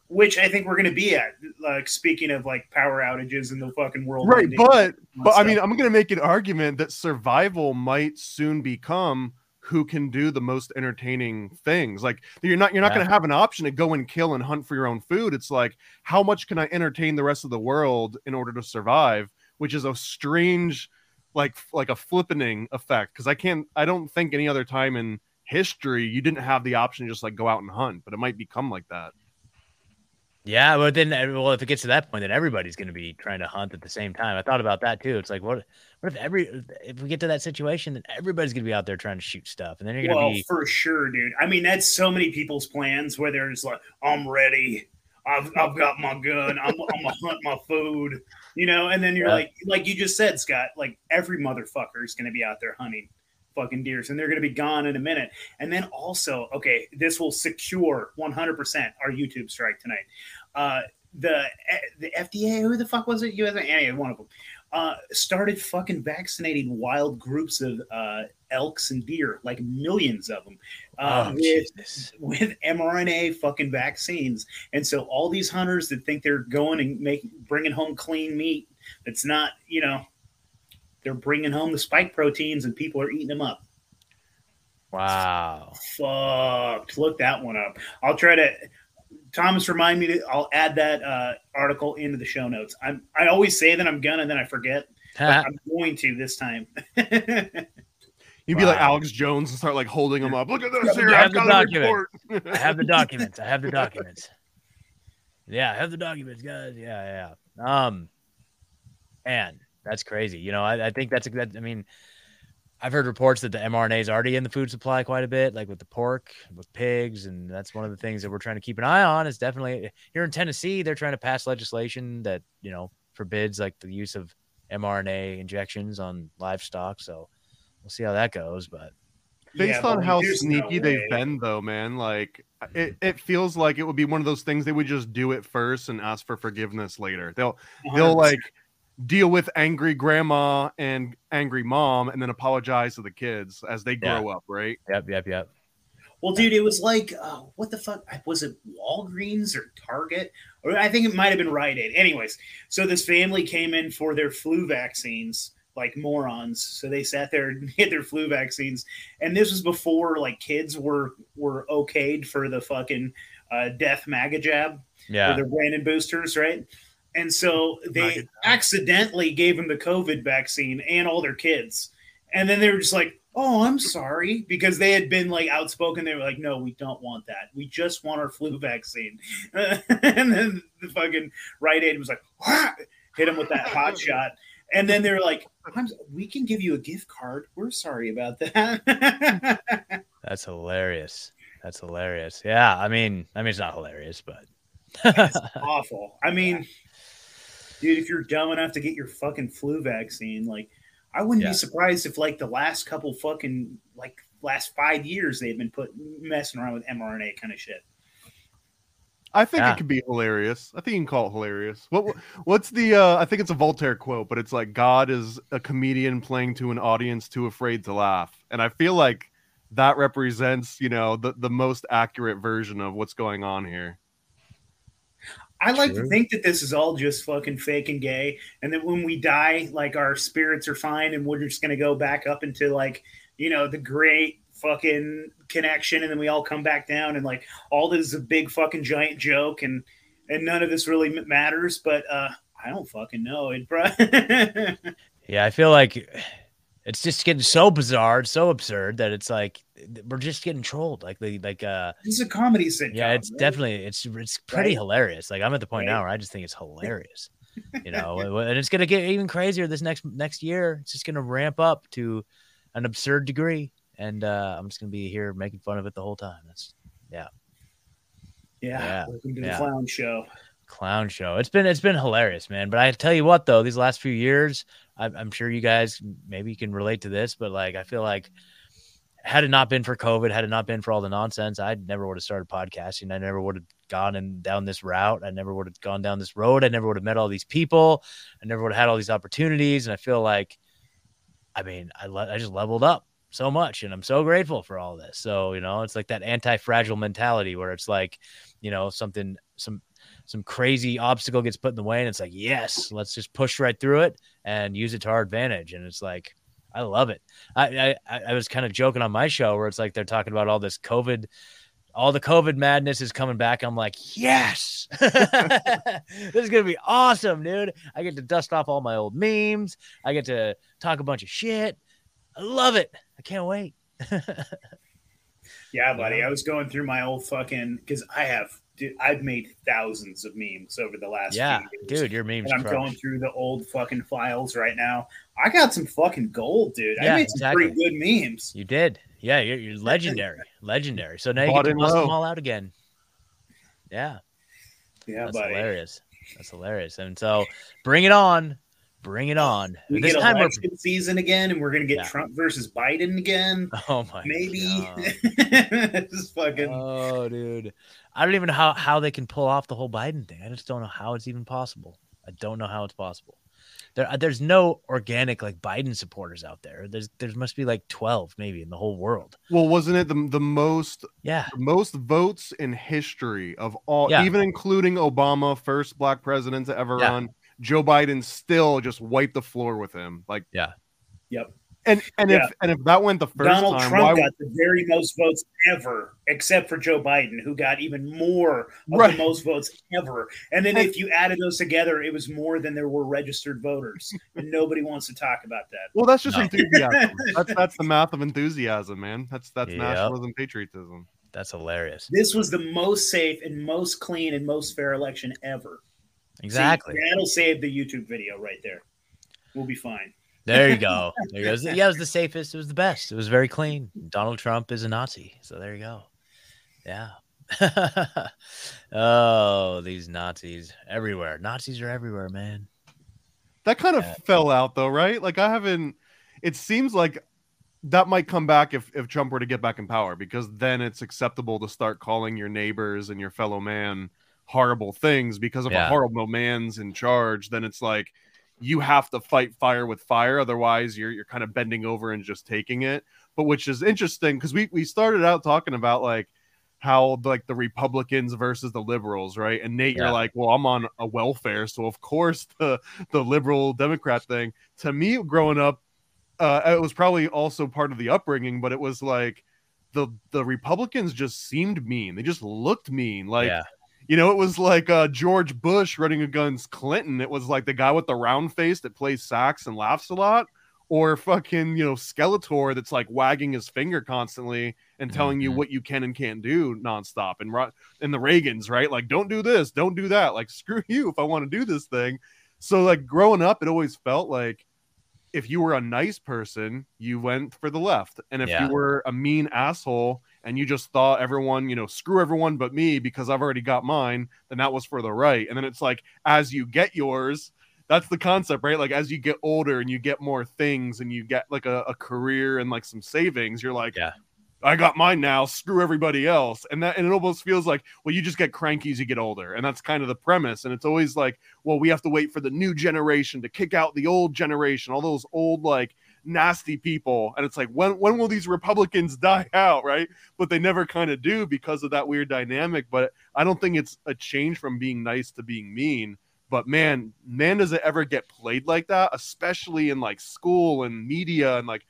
which I think we're going to be at. Like, speaking of like power outages in the fucking world. Right. But, but stuff. I mean, I'm going to make an argument that survival might soon become who can do the most entertaining things. Like, you're not, you're not yeah. going to have an option to go and kill and hunt for your own food. It's like, how much can I entertain the rest of the world in order to survive? Which is a strange, like, like a flippening effect. Cause I can't, I don't think any other time in history, you didn't have the option to just like go out and hunt, but it might become like that. Yeah. Well, then, well, if it gets to that point, then everybody's going to be trying to hunt at the same time. I thought about that too. It's like, what, what if every, if we get to that situation, then everybody's going to be out there trying to shoot stuff. And then you're going to well, be for sure, dude. I mean, that's so many people's plans where there's like, I'm ready. I've, I've got my gun. I'm, I'm going to hunt my food, you know? And then you're yeah. like, like you just said, Scott, like every motherfucker is going to be out there hunting fucking deers, and they're going to be gone in a minute. And then also, okay, this will secure one hundred percent our YouTube strike tonight. Uh, the the F D A, who the fuck was it? U S A, anyway, one of them, uh, started fucking vaccinating wild groups of uh, elks and deer, like millions of them, uh, oh, with Jesus. with M R N A fucking vaccines. And so all these hunters that think they're going and making bringing home clean meat, that's not, you know. They're bringing home the spike proteins and people are eating them up. Wow. Fucked. Look that one up. I'll try to, Thomas, remind me to, I'll add that uh, article into the show notes. I'm, I always say that I'm going to, then I forget. But I'm going to this time. You'd wow. be like Alex Jones and start like holding them up. Look at this here. I have, I've got a report. I have the documents. I have the documents. Yeah. I have the documents, guys. Yeah. Yeah. Um, and, That's crazy. You know, I, I think that's, that, I mean, I've heard reports that the M R N A is already in the food supply quite a bit, like with the pork, with pigs. And that's one of the things that we're trying to keep an eye on is definitely here in Tennessee, they're trying to pass legislation that, you know, forbids like the use of M R N A injections on livestock. So we'll see how that goes. But based yeah, on how sneaky no they've been though, man, like it, it feels like it would be one of those things they would just do it first and ask for forgiveness later. They'll, they'll like, deal with angry grandma and angry mom and then apologize to the kids as they grow yeah. up, right? Yep, yep, yep. Well, dude, it was like, uh, what the fuck? Was it Walgreens or Target? Or I think it might have been Rite Aid. Anyways, so this family came in for their flu vaccines like morons. So they sat there and hit their flu vaccines. And this was before like kids were, were okayed for the fucking uh, death MAGA jab. Yeah. Or their Brandon boosters, right? And so they accidentally gave them the COVID vaccine and all their kids. And then they were just like, oh, I'm sorry. Because they had been like outspoken. They were like, no, we don't want that. We just want our flu vaccine. Uh, and then the fucking Rite Aid was like, wah! Hit them with that hot shot. And then they were like, I'm, we can give you a gift card. We're sorry about that. That's hilarious. That's hilarious. Yeah. I mean, I mean, it's not hilarious, but. It's awful. I mean. Dude, if you're dumb enough to get your fucking flu vaccine, like, I wouldn't yeah. be surprised if, like, the last couple fucking, like, last five years they've been put, messing around with M R N A kind of shit. I think yeah. it could be hilarious. I think you can call it hilarious. What What's the, uh, I think it's a Voltaire quote, but it's like, God is a comedian playing to an audience too afraid to laugh. And I feel like that represents, you know, the, the most accurate version of what's going on here. I like True. to think that this is all just fucking fake and gay, and that when we die, like, our spirits are fine, and we're just going to go back up into, like, you know, the great fucking connection, and then we all come back down, and, like, all this is a big fucking giant joke, and and none of this really matters, but uh, I don't fucking know. It probably yeah, I feel like it's just getting so bizarre, so absurd that it's like we're just getting trolled. Like the like uh, it's a comedy sitcom. Yeah, it's right? definitely it's it's pretty right? hilarious. Like I'm at the point right? now where I just think it's hilarious. You know, and it's gonna get even crazier this next next year. It's just gonna ramp up to an absurd degree, and uh, I'm just gonna be here making fun of it the whole time. That's yeah, yeah. yeah. Welcome to yeah. the clown show. Clown show. It's been it's been hilarious, man. But I tell you what, though, these last few years, I'm, I'm sure you guys maybe you can relate to this, but like I feel like had it not been for COVID, had it not been for all the nonsense, I never would have started podcasting. I never would have gone and down this route. I never would have gone down this road. I never would have met all these people. I never would have had all these opportunities. And I feel like, I mean, I le- I just leveled up so much, and I'm so grateful for all this. So, you know, it's like that anti-fragile mentality where it's like, you know, something, some, some crazy obstacle gets put in the way, and it's like, yes, let's just push right through it and use it to our advantage. And it's like, I love it. I, I, I was kind of joking on my show where it's like, they're talking about all this COVID, all the COVID madness is coming back. I'm like, yes, this is going to be awesome, dude. I get to dust off all my old memes. I get to talk a bunch of shit. I love it. I can't wait. Yeah, buddy. I was going through my old fucking, cause I have, dude, I've made thousands of memes over the last yeah, few years. Dude, your memes. And I'm crushed. Going through the old fucking files right now. I got some fucking gold, dude. Yeah, I made some exactly. pretty good memes. You did. Yeah, you're, you're legendary. legendary. So now Bought you get to bust low. them all out again. Yeah. Yeah, That's buddy. hilarious. That's hilarious. And so bring it on. Bring it on. We this get time election we're... season again, and we're going to get yeah. Trump versus Biden again. Oh, my Maybe. God. Just fucking... Oh, dude. I don't even know how, how they can pull off the whole Biden thing. I just don't know how it's even possible. I don't know how it's possible. There, There's no organic, like, Biden supporters out there. There's there must be, like, twelve maybe in the whole world. Well, wasn't it the, the most yeah. the most votes in history of all, yeah. even including Obama, first black president to ever yeah. run? Joe Biden still just wiped the floor with him. Like, yeah. Yep. And and yeah. if and if that went the first Donald time, Trump why... got the very most votes ever, except for Joe Biden, who got even more of right. the most votes ever. And then and... if you added those together, it was more than there were registered voters. And nobody wants to talk about that. Well, that's just no. enthusiasm. that's that's the math of enthusiasm, man. That's that's yep. nationalism, patriotism. That's hilarious. This was the most safe and most clean and most fair election ever. Exactly. See, that'll save the YouTube video right there. We'll be fine. There you go. There you go. Yeah, it was the safest. It was the best. It was very clean. Donald Trump is a Nazi. So there you go. Yeah. Oh, these Nazis everywhere. Nazis are everywhere, man. That kind of yeah. fell out, though, right? Like, I haven't. It seems like that might come back if, if Trump were to get back in power, because then it's acceptable to start calling your neighbors and your fellow man horrible things, because if yeah. a horrible man's in charge, then it's like you have to fight fire with fire, otherwise you're you're kind of bending over and just taking it. But which is interesting, because we we started out talking about like how like the Republicans versus the liberals, right? And Nate, yeah. you're like, well, I'm on a welfare, so of course the the liberal Democrat thing. To me, growing up, uh it was probably also part of the upbringing, but it was like the the Republicans just seemed mean. They just looked mean, like. Yeah. You know, it was like uh, George Bush running against Clinton. It was like the guy with the round face that plays sax and laughs a lot, or fucking, you know, Skeletor that's like wagging his finger constantly and telling mm-hmm. you what you can and can't do nonstop. And and the Reagans, right? Like, don't do this, don't do that. Like, screw you if I want to do this thing. So, like, growing up, it always felt like if you were a nice person, you went for the left. And if yeah. you were a mean asshole, and you just thought everyone, you know, screw everyone but me because I've already got mine, then that was for the right. And then it's like, as you get yours, that's the concept, right? Like, as you get older and you get more things and you get like a, a career and like some savings, you're like, yeah. I got mine now, screw everybody else. And that, and it almost feels like, well, you just get cranky as you get older. And that's kind of the premise. And it's always like, well, we have to wait for the new generation to kick out the old generation, all those old, like, nasty people. And it's like, when when will these Republicans die out, right? But they never kind of do because of that weird dynamic. But I don't think it's a change from being nice to being mean. But man, man, does it ever get played like that, especially in like school and media and like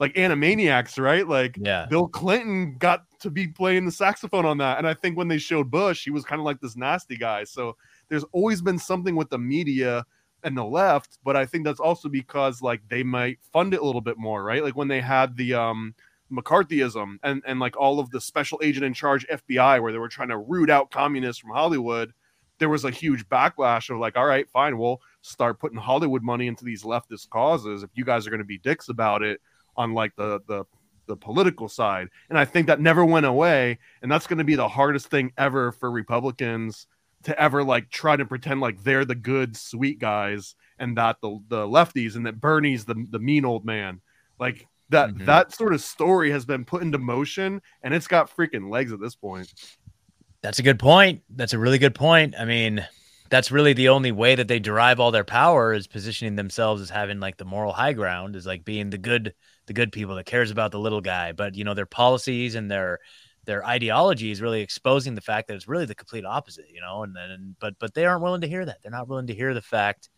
like Animaniacs, right? Like yeah. Bill Clinton got to be playing the saxophone on that. And I think when they showed Bush, he was kind of like this nasty guy. So there's always been something with the media and the left, but I think that's also because like they might fund it a little bit more, right? Like when they had the um McCarthyism and and like all of the special agent in charge F B I, where they were trying to root out communists from Hollywood, there was a huge backlash of like, all right, fine, we'll start putting Hollywood money into these leftist causes if you guys are going to be dicks about it on like the the the political side. And I think that never went away, and that's going to be the hardest thing ever for Republicans to ever like try to pretend like they're the good sweet guys and that the the lefties and that Bernie's the, the mean old man. Like that mm-hmm. that sort of story has been put into motion, and it's got freaking legs at this point. That's a good point. That's a really good point. I mean, that's really the only way that they derive all their power, is positioning themselves as having like the moral high ground, is like being the good the good people that cares about the little guy. But you know, their policies and their their ideology is really exposing the fact that it's really the complete opposite, you know, and then, but, but they aren't willing to hear that. They're not willing to hear the fact.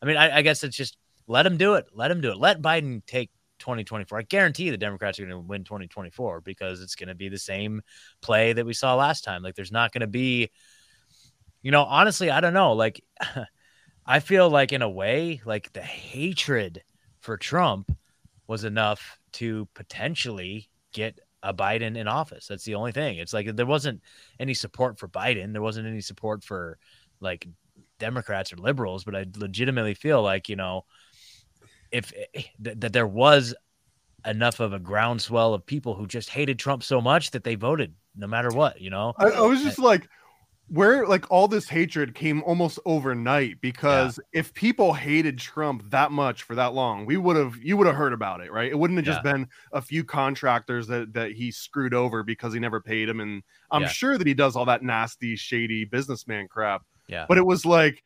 I mean, I, I guess it's just let them do it. Let them do it. Let Biden take twenty twenty-four. I guarantee the Democrats are going to win twenty twenty-four because it's going to be the same play that we saw last time. Like there's not going to be, you know, honestly, I don't know. Like I feel like in a way, like the hatred for Trump was enough to potentially get a Biden in office. That's the only thing. It's like there wasn't any support for Biden. There wasn't any support for like Democrats or liberals, but I legitimately feel like, you know, if th- that there was enough of a groundswell of people who just hated Trump so much that they voted no matter what, you know. I, I was just I, like where like all this hatred came almost overnight, because yeah. if people hated Trump that much for that long, we would have you would have heard about it, right? It wouldn't have just yeah. been a few contractors that that he screwed over because he never paid him, and I'm yeah. sure that he does all that nasty, shady businessman crap. Yeah, but it was like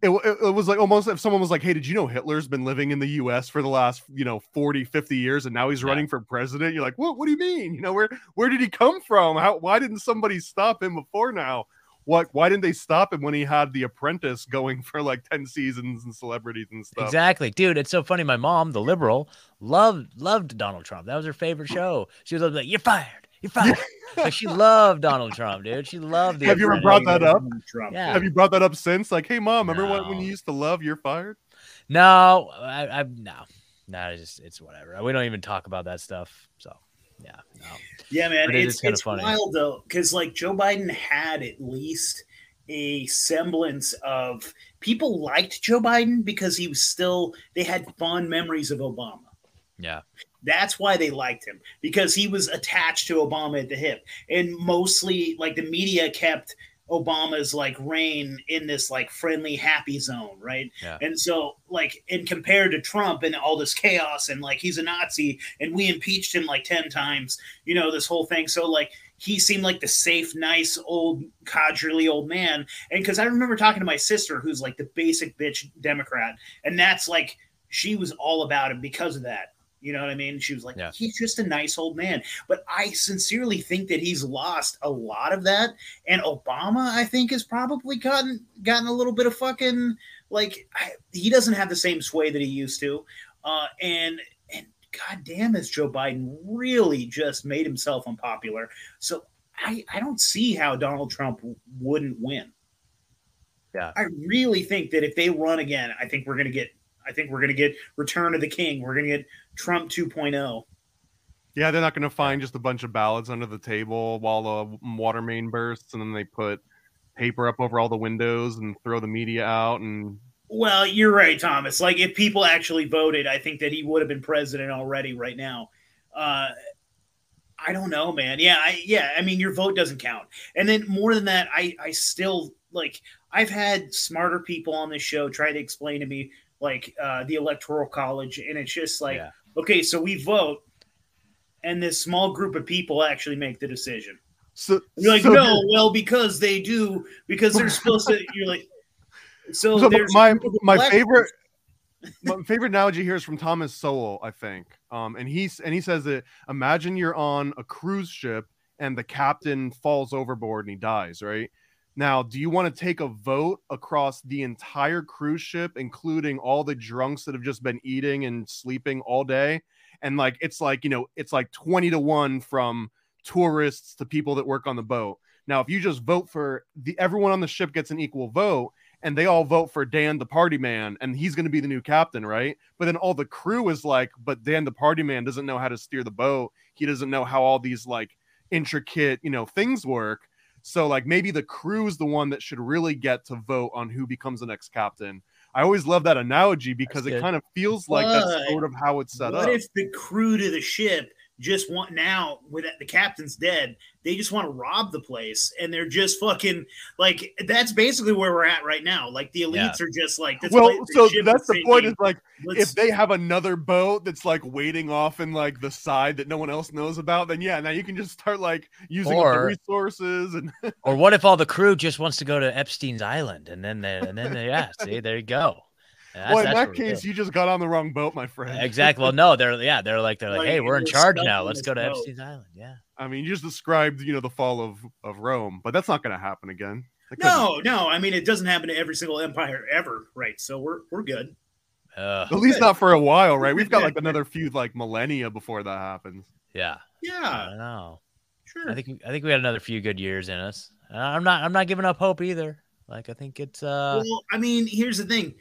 it, it, it was like almost if someone was like, "Hey, did you know Hitler's been living in the U S for the last you know forty, fifty years, and now he's yeah. running for president?" You're like, "What? What do you mean? You know, where where did he come from? How? Why didn't somebody stop him before now?" What, why didn't they stop him when he had The Apprentice going for like ten seasons and celebrities and stuff? Exactly. Dude, it's so funny. My mom, the liberal, loved loved Donald Trump. That was her favorite show. She was like, "You're fired. You're fired." Like she loved Donald Trump, dude. She loved the Have Apprentice. You ever brought that up? Yeah. Have you brought that up since? Like, hey, mom, remember no. when, when you used to love You're Fired? No, I, I no. No, it's just it's whatever. We don't even talk about that stuff. So Yeah, no. yeah, man, it it's, it's funny. Wild though, because like Joe Biden had at least a semblance of people liked Joe Biden because he was still they had fond memories of Obama. Yeah, that's why they liked him, because he was attached to Obama at the hip, and mostly like the media kept Obama's like reign in this like friendly, happy zone, right? Yeah. And so like, and compared to Trump and all this chaos and like he's a Nazi and we impeached him like ten times, you know, this whole thing. So like he seemed like the safe, nice, old, codgerly old man. And because I remember talking to my sister, who's like the basic bitch Democrat, and that's like she was all about him because of that. You know what I mean? She was like, yeah. he's just a nice old man. But I sincerely think that he's lost a lot of that. And Obama, I think, has probably gotten gotten a little bit of fucking, like, I, he doesn't have the same sway that he used to. Uh, and, and goddamn, has Joe Biden really just made himself unpopular. So I, I don't see how Donald Trump wouldn't win. Yeah, I really think that if they run again, I think we're going to get I think we're going to get Return of the King. We're going to get Trump two point oh. Yeah, they're not going to find just a bunch of ballots under the table while the water main bursts, and then they put paper up over all the windows and throw the media out. And well, you're right, Thomas. Like, if people actually voted, I think that he would have been president already right now. Uh, I don't know, man. Yeah, I, yeah. I mean, your vote doesn't count. And then more than that, I, I still, like, I've had smarter people on this show try to explain to me, like uh, the Electoral College. And it's just like, yeah. okay, so we vote and this small group of people actually make the decision. So you're like, so no, well, because they do, because they're supposed to, you're like, so, so there's my, my favorite, my favorite analogy here is from Thomas Sowell, I think. Um, and he's, and he says that imagine you're on a cruise ship and the captain falls overboard and he dies, right? Now, do you want to take a vote across the entire cruise ship, including all the drunks that have just been eating and sleeping all day, And like, it's like, you know, it's like twenty to one from tourists to people that work on the boat. Now, if you just vote for the, everyone on the ship gets an equal vote, and they all vote for Dan the party man, and he's going to be the new captain, right? But then all the crew is like, but Dan the party man doesn't know how to steer the boat. He doesn't know how all these like intricate, you know, things work. So like maybe the crew is the one that should really get to vote on who becomes the next captain. I always love that analogy because it kind of feels like but that's sort of how it's set what up. What if the crew to the ship just want now with the captain's dead, they just want to rob the place, and they're just fucking like, that's basically where we're at right now. Like the elites yeah. are just like, that's well, so that's the point is like, let's... if they have another boat that's like waiting off in like the side that no one else knows about, then yeah, now you can just start like using or, the resources. And or what if all the crew just wants to go to Epstein's Island, and then they, and then they, yeah, see, there you go. That's, well, in that case, you just got on the wrong boat, my friend. Exactly. Well, no, they're yeah, they're like they're like, like hey, we're in charge now. Let's go to boat. Epstein's Island. Yeah. I mean, you just described, you know, the fall of, of Rome, but that's not going to happen again. No, no. I mean, it doesn't happen to every single empire ever, right? So we're we're good. Uh, At least good. Not for a while, right? We've got like another few like millennia before that happens. Yeah. Yeah. I don't know. Sure. I think I think we had another few good years in us. I'm not I'm not giving up hope either. Like I think it's. Uh... Well, I mean, here's the thing.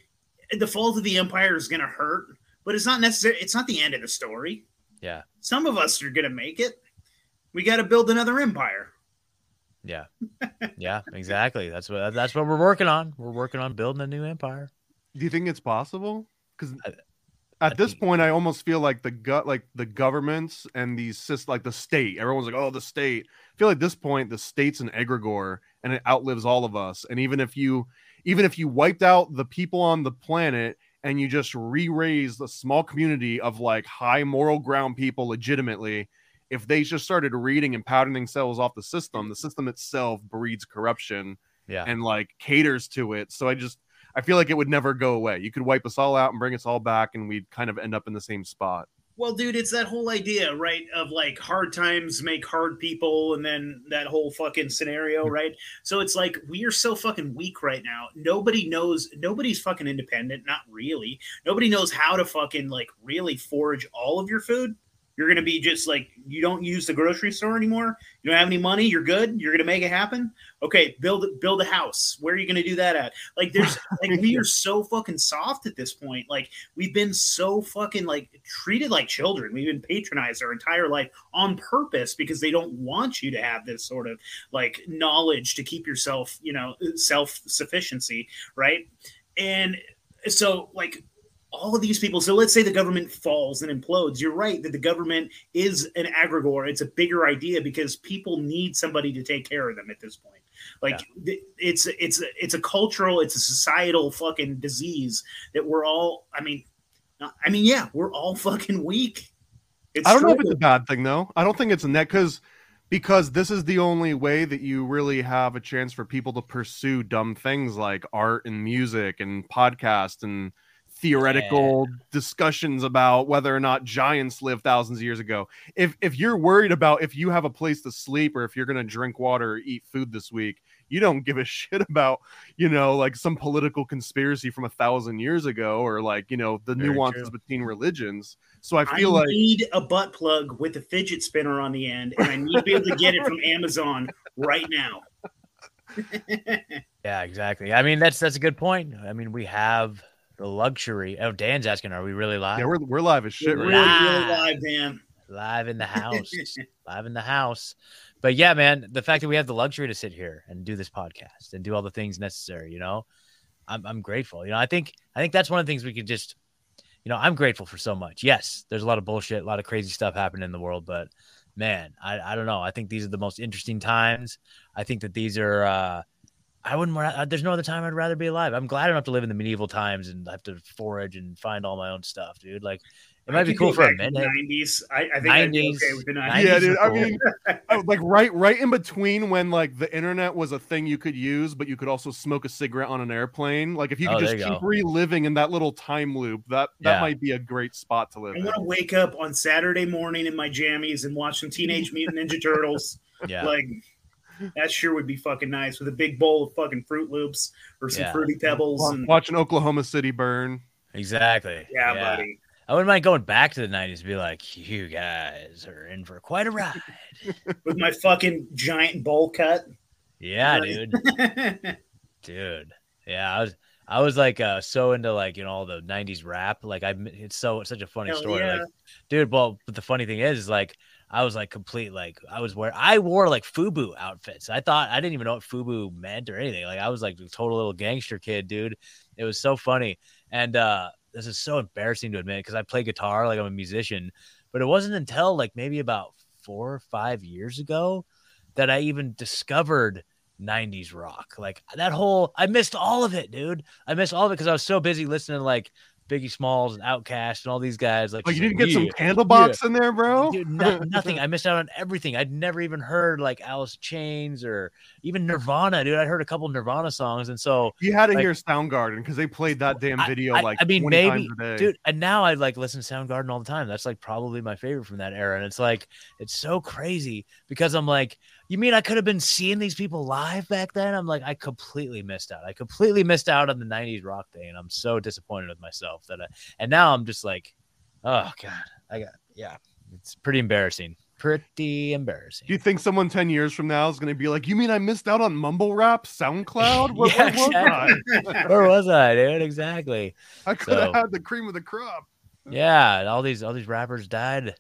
The fall of the empire is going to hurt, but it's not necessarily, it's not the end of the story. Yeah. Some of us are going to make it. We got to build another empire. Yeah. Yeah, exactly. That's what, that's what we're working on. We're working on building a new empire. Do you think it's possible? Because at this point, I almost feel like the gut, like the governments and these, like the state, everyone's like, oh, the state. I feel like at this point, the state's an egregore and it outlives all of us. And even if you, Even if you wiped out the people on the planet and you just re-raised a small community of like high moral ground people legitimately, if they just started reading and pouting themselves off the system, the system itself breeds corruption yeah. and like caters to it. So I just, I feel like it would never go away. You could wipe us all out and bring us all back and we'd kind of end up in the same spot. Well, dude, it's that whole idea, right, of like hard times make hard people, and then that whole fucking scenario, right? So it's like we are so fucking weak right now. Nobody knows. Nobody's fucking independent. Not really. Nobody knows how to fucking like really forage all of your food. You're going to be just like, you don't use the grocery store anymore. You don't have any money. You're good. You're going to make it happen. Okay. Build, build a house. Where are you going to do that at? Like there's like, we are so fucking soft at this point. Like we've been so fucking like treated like children. We've been patronized our entire life on purpose because they don't want you to have this sort of like knowledge to keep yourself, you know, self-sufficiency. Right. And so like, all of these people. So let's say the government falls and implodes. You're right that the government is an egregore. It's a bigger idea because people need somebody to take care of them at this point. Like yeah. it's, it's, it's a cultural, it's a societal fucking disease that we're all, I mean, I mean, yeah, we're all fucking weak. It's I don't true. know if it's a bad thing though. I don't think it's a net because, because this is the only way that you really have a chance for people to pursue dumb things like art and music and podcasts and theoretical yeah. discussions about whether or not giants lived thousands of years ago. If if you're worried about if you have a place to sleep or if you're going to drink water or eat food this week, you don't give a shit about, you know, like some political conspiracy from a thousand years ago or like, you know, the Very nuances true. between religions. So I feel I like I need a butt plug with a fidget spinner on the end, and I need to be able to get it from Amazon right now. Yeah, exactly. I mean, that's that's a good point. I mean, we have the luxury. Oh, Dan's asking, are we really live? Yeah, we're, we're live as shit. We're right? really, really live, Dan. Live in the house. Live in the house. But yeah, man, the fact that we have the luxury to sit here and do this podcast and do all the things necessary, you know, I'm I'm grateful. You know, I think I think that's one of the things we could just, you know, I'm grateful for so much. Yes, there's a lot of bullshit, a lot of crazy stuff happening in the world, but man, I, I don't know. I think these are the most interesting times. I think that these are, uh, I wouldn't, there's no other time I'd rather be alive. I'm glad I don't have to live in the medieval times and have to forage and find all my own stuff, dude. Like, it might be cool for a minute. nineties. I, I think I'd be okay with the nineties. Yeah, dude. I mean, like right, right in between when like the internet was a thing you could use, but you could also smoke a cigarette on an airplane. Like if you could oh, just you keep go. reliving in that little time loop, that that yeah. might be a great spot to live in. I want to wake up on Saturday morning in my jammies and watch some Teenage Mutant Ninja Turtles. Yeah. Like, that sure would be fucking nice with a big bowl of fucking Fruit Loops or some yeah. Fruity Pebbles. And watching Oklahoma City burn. Exactly. Yeah, yeah, buddy. I wouldn't mind going back to the nineties and be like, you guys are in for quite a ride. With my fucking giant bowl cut. Yeah, dude. Dude. Yeah, I was I was like uh, so into like, you know, all the nineties rap. Like I it's so it's such a funny Hell story. Yeah. Like, dude, well, but the funny thing is, is like I was like complete like I was wearing I wore like FUBU outfits. I thought I didn't even know what FUBU meant or anything. Like I was like a total little gangster kid, dude. It was so funny. And uh this is so embarrassing to admit because I play guitar, like I'm a musician, but it wasn't until like maybe about four or five years ago that I even discovered nineties rock. Like that whole, I missed all of it, dude. I missed all of it because I was so busy listening to like Biggie Smalls and Outkast and all these guys. Like, like you didn't get some Candlebox in there, bro? Dude, not, nothing. I missed out on everything. I'd never even heard like Alice in Chains or even Nirvana, dude. I heard a couple Nirvana songs, and so you had to like, hear Soundgarden because they played that damn video. I, I, like I mean, maybe, dude. And now I like listen to Soundgarden all the time. That's like probably my favorite from that era. And it's like it's so crazy because I'm like, you mean I could have been seeing these people live back then? I'm like, I completely missed out. I completely missed out on the nineties rock thing, and I'm so disappointed with myself that I, and now I'm just like, oh God, I got, yeah, it's pretty embarrassing. Pretty embarrassing. Do you think someone ten years from now is going to be like, you mean I missed out on mumble rap SoundCloud? Where, yeah, where exactly. was I? Where was I, dude? Exactly. I could so, have had the cream of the crop. Yeah. And all these, all these rappers died.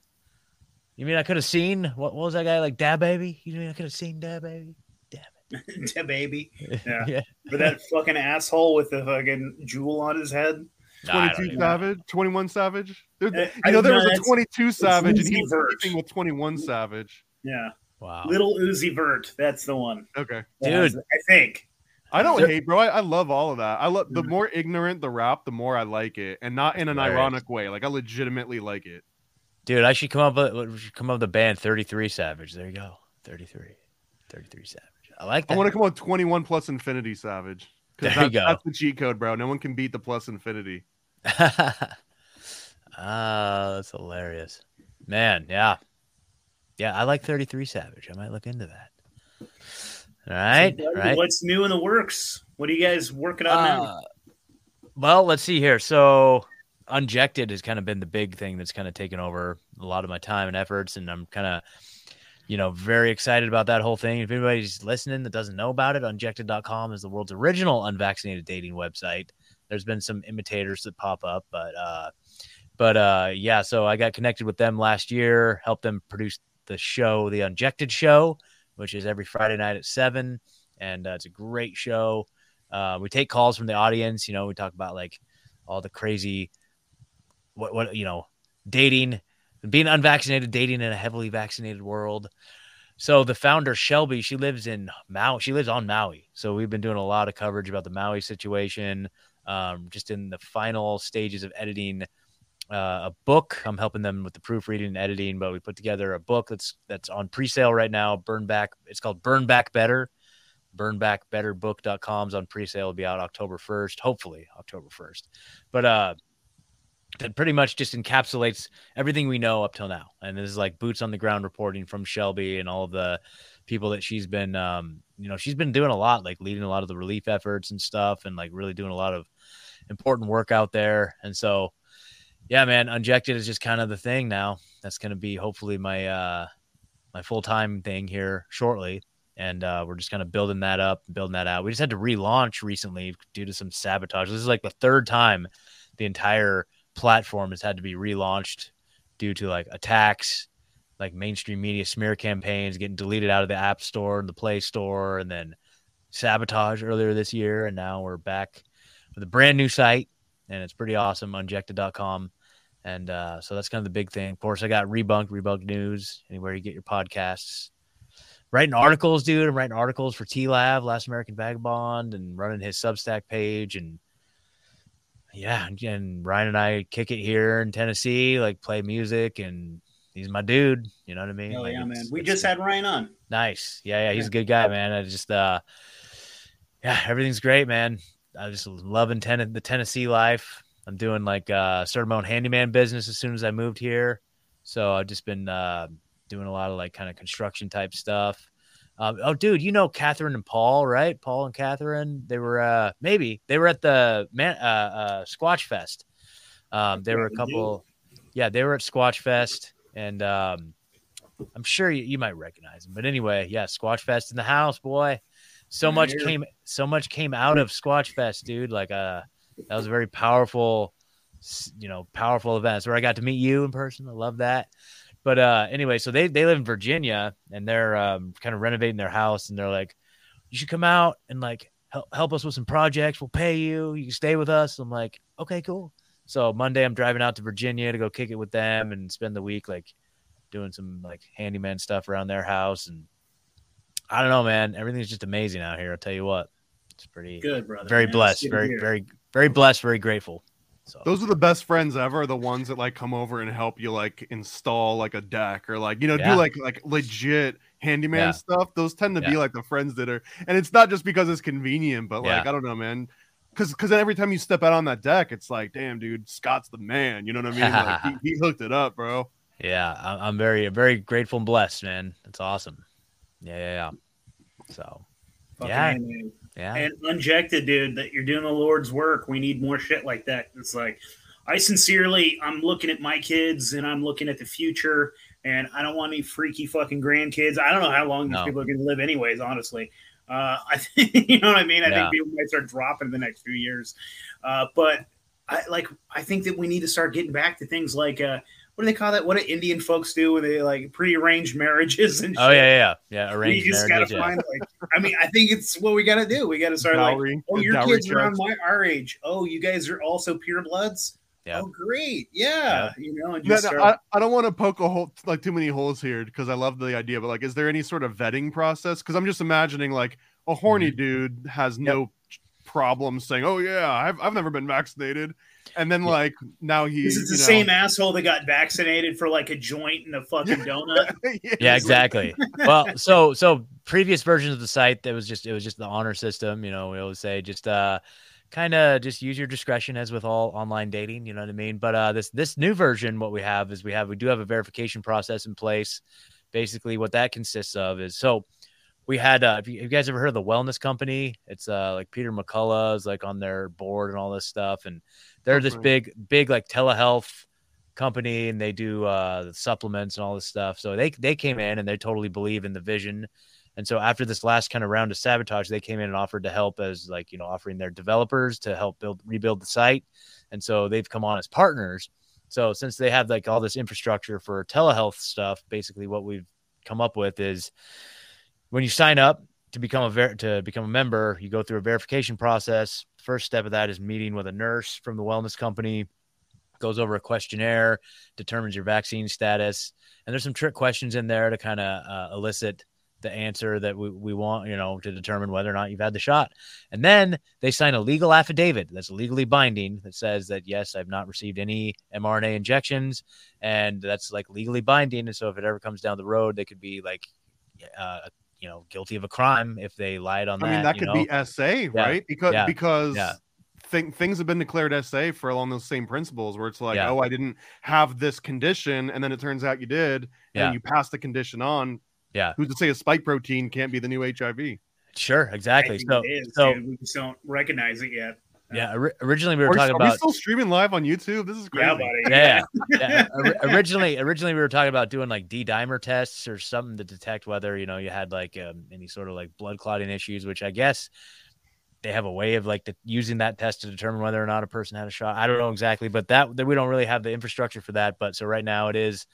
You mean I could have seen what, what was that guy like Da Baby? You mean I could have seen Da Baby? Damn it. Da Baby. Yeah. yeah. For that fucking asshole with the fucking jewel on his head. Nah, twenty-two Savage, twenty-one Savage. There, I, you know, there no, was a twenty-two Savage and he was sleeping with twenty-one Savage. Yeah. Wow. Little Uzi Vert. That's the one. Okay. Dude, I think. I don't hate, bro. I, I love all of that. I love the more ignorant the rap, the more I like it. And not in an right. ironic way. Like I legitimately like it. Dude, I should come up with should come up with the band thirty-three Savage. There you go. thirty-three. thirty-three Savage. I like that. I want to come up with twenty-one plus Infinity Savage. There that, you go. That's the cheat code, bro. No one can beat the plus Infinity. Ah, uh, that's hilarious. Man, yeah. Yeah, I like thirty-three Savage. I might look into that. All right. So, buddy, all right. What's new in the works? What are you guys working on uh, now? Well, let's see here. So Unjected has kind of been the big thing that's kind of taken over a lot of my time and efforts, and I'm kind of, you know, very excited about that whole thing. If anybody's listening that doesn't know about it, unjected dot com is the world's original unvaccinated dating website. There's been some imitators that pop up, but uh but uh yeah, so I got connected with them last year, helped them produce the show, the Unjected Show, which is every Friday night at seven, and uh, it's a great show. Uh we take calls from the audience, you know, we talk about like all the crazy What, what you know, dating, being unvaccinated, dating in a heavily vaccinated world. So the founder, Shelby, she lives in Maui. She lives on Maui. So we've been doing a lot of coverage about the Maui situation, um, just in the final stages of editing uh, a book. I'm helping them with the proofreading and editing, but we put together a book that's that's on pre-sale right now, Burn Back. It's called Burn Back Better. burn back better book dot com's on pre-sale. It'll be out October first, hopefully October first. But, uh, that pretty much just encapsulates everything we know up till now. And this is like boots on the ground reporting from Shelby and all of the people that she's been, um, you know, she's been doing a lot, like leading a lot of the relief efforts and stuff, and like really doing a lot of important work out there. And so, yeah, man, Unjected is just kind of the thing now. That's going to be hopefully my, uh, my full-time thing here shortly. And uh, we're just kind of building that up, building that out. We just had to relaunch recently due to some sabotage. This is like the third time the entire platform has had to be relaunched due to like attacks, like mainstream media smear campaigns, getting deleted out of the App Store and the Play Store, and then sabotage earlier this year. And now we're back with a brand new site, and it's pretty awesome, unjected dot com. And uh, so that's kind of the big thing. Of course, I got Rebunked, Rebunked News, anywhere you get your podcasts. Writing articles, dude. I'm writing articles for T-Lab, Last American Vagabond, and running his Substack page, and yeah, and Ryan and I kick it here in Tennessee, like play music, and he's my dude. You know what I mean? Oh, like, yeah, man. We just had Ryan on. Nice. Yeah, yeah. He's a good guy, man. I just, uh, yeah, everything's great, man. I just loving ten- the Tennessee life. I'm doing like, uh, started my own handyman business as soon as I moved here. So I've just been, uh, doing a lot of like kind of construction type stuff. Um, oh, dude, you know Catherine and Paul, right? Paul and Catherine, they were uh, maybe they were at the man, uh, uh, Squatch Fest. Um, they were a couple. yeah, they were at Squatch Fest, and um, I'm sure you, you might recognize them. But anyway, yeah, Squatch Fest in the house, boy. So much came, so much came out of Squatch Fest, dude. Like, uh, that was a very powerful, you know, powerful event. That's where I got to meet you in person. I love that. But uh, anyway, so they they live in Virginia, and they're um, kind of renovating their house, and they're like, "You should come out and like help help us with some projects. We'll pay you. You can stay with us." I'm like, "Okay, cool." So Monday, I'm driving out to Virginia to go kick it with them and spend the week like doing some like handyman stuff around their house. And I don't know, man. Everything's just amazing out here. I'll tell you what. It's pretty good, brother. Very man. blessed. Very, here. very, very blessed. Very grateful. So those are the best friends ever. The ones that like come over and help you like install like a deck or like, you know, yeah. do like, like legit handyman yeah. stuff. Those tend to yeah. be like the friends that are, and it's not just because it's convenient, but like, yeah. I don't know, man. Cause, cause then every time you step out on that deck, it's like, damn dude, Scott's the man. You know what I mean? Like, he, he hooked it up, bro. Yeah. I'm very, very grateful and blessed, man. That's awesome. Yeah. Yeah. yeah. So Fucking yeah. Man. Yeah. And Unjected, dude, that you're doing the Lord's work. We need more shit like that. It's like, I sincerely, I'm looking at my kids and I'm looking at the future, and I don't want any freaky fucking grandkids. I don't know how long no. these people are going to live anyways, honestly. Uh, I think, you know what I mean? I yeah. think people might start dropping in the next few years. Uh, but I like, I think that we need to start getting back to things like, uh, what do they call that? What do Indian folks do with they like prearranged marriages and shit? Oh yeah, yeah, yeah. Arranged we just marriages, gotta find yeah. like. I mean, I think it's what we gotta do. We gotta start dowry, like, oh, your kids are around my our age. Oh, you guys are also purebloods. Yeah. Oh, great. Yeah, yeah. you know. And just no, no, start... I, I don't want to poke a hole like too many holes here because I love the idea, but like, is there any sort of vetting process? Because I'm just imagining like a horny mm-hmm. dude has yep. no problem saying, "Oh yeah, I've I've never been vaccinated." And then, like, now he this is the you know, same asshole that got vaccinated for like a joint and a fucking donut. yeah, exactly. Well, so so previous versions of the site, that was just it was just the honor system. You know, we always say just uh, kind of just use your discretion as with all online dating. You know what I mean? But uh, this this new version, what we have is we have we do have a verification process in place. Basically, what that consists of is so we had uh, have you, have you guys ever heard of the Wellness Company? It's uh, like Peter McCullough is like on their board and all this stuff and. They're this big, big like telehealth company, and they do uh, the supplements and all this stuff. So they they came in and they totally believe in the vision. And so after this last kind of round of sabotage, they came in and offered to help as like you know offering their developers to help build rebuild the site. And so they've come on as partners. So since they have like all this infrastructure for telehealth stuff, basically what we've come up with is when you sign up to become a ver- to become a member, you go through a verification process. First step of that is meeting with a nurse from the Wellness Company, goes over a questionnaire, determines your vaccine status. And there's some trick questions in there to kind of uh, elicit the answer that we, we want, you know, to determine whether or not you've had the shot. And then they sign a legal affidavit that's legally binding that says that, yes, I've not received any mRNA injections. And that's like legally binding. And so if it ever comes down the road, they could be like, uh, you know, guilty of a crime if they lied on that. I mean, that could be S A, right? Because yeah, because yeah. Th- things have been declared S A for along those same principles where it's like, yeah. oh, I didn't have this condition. And then it turns out you did. And yeah. you passed the condition on. Yeah. Who's to say a spike protein can't be the new H I V? Sure. Exactly. So, is, so dude, we just don't recognize it yet. Yeah, originally we were are, talking are about. Are we still streaming live on YouTube? This is crazy. Yeah, buddy. yeah, yeah. Originally, originally we were talking about doing like D-dimer tests or something to detect whether you know you had like um, any sort of like blood clotting issues, which I guess they have a way of like the, using that test to determine whether or not a person had a shot. I don't know exactly, but that, that we don't really have the infrastructure for that. But so right now it is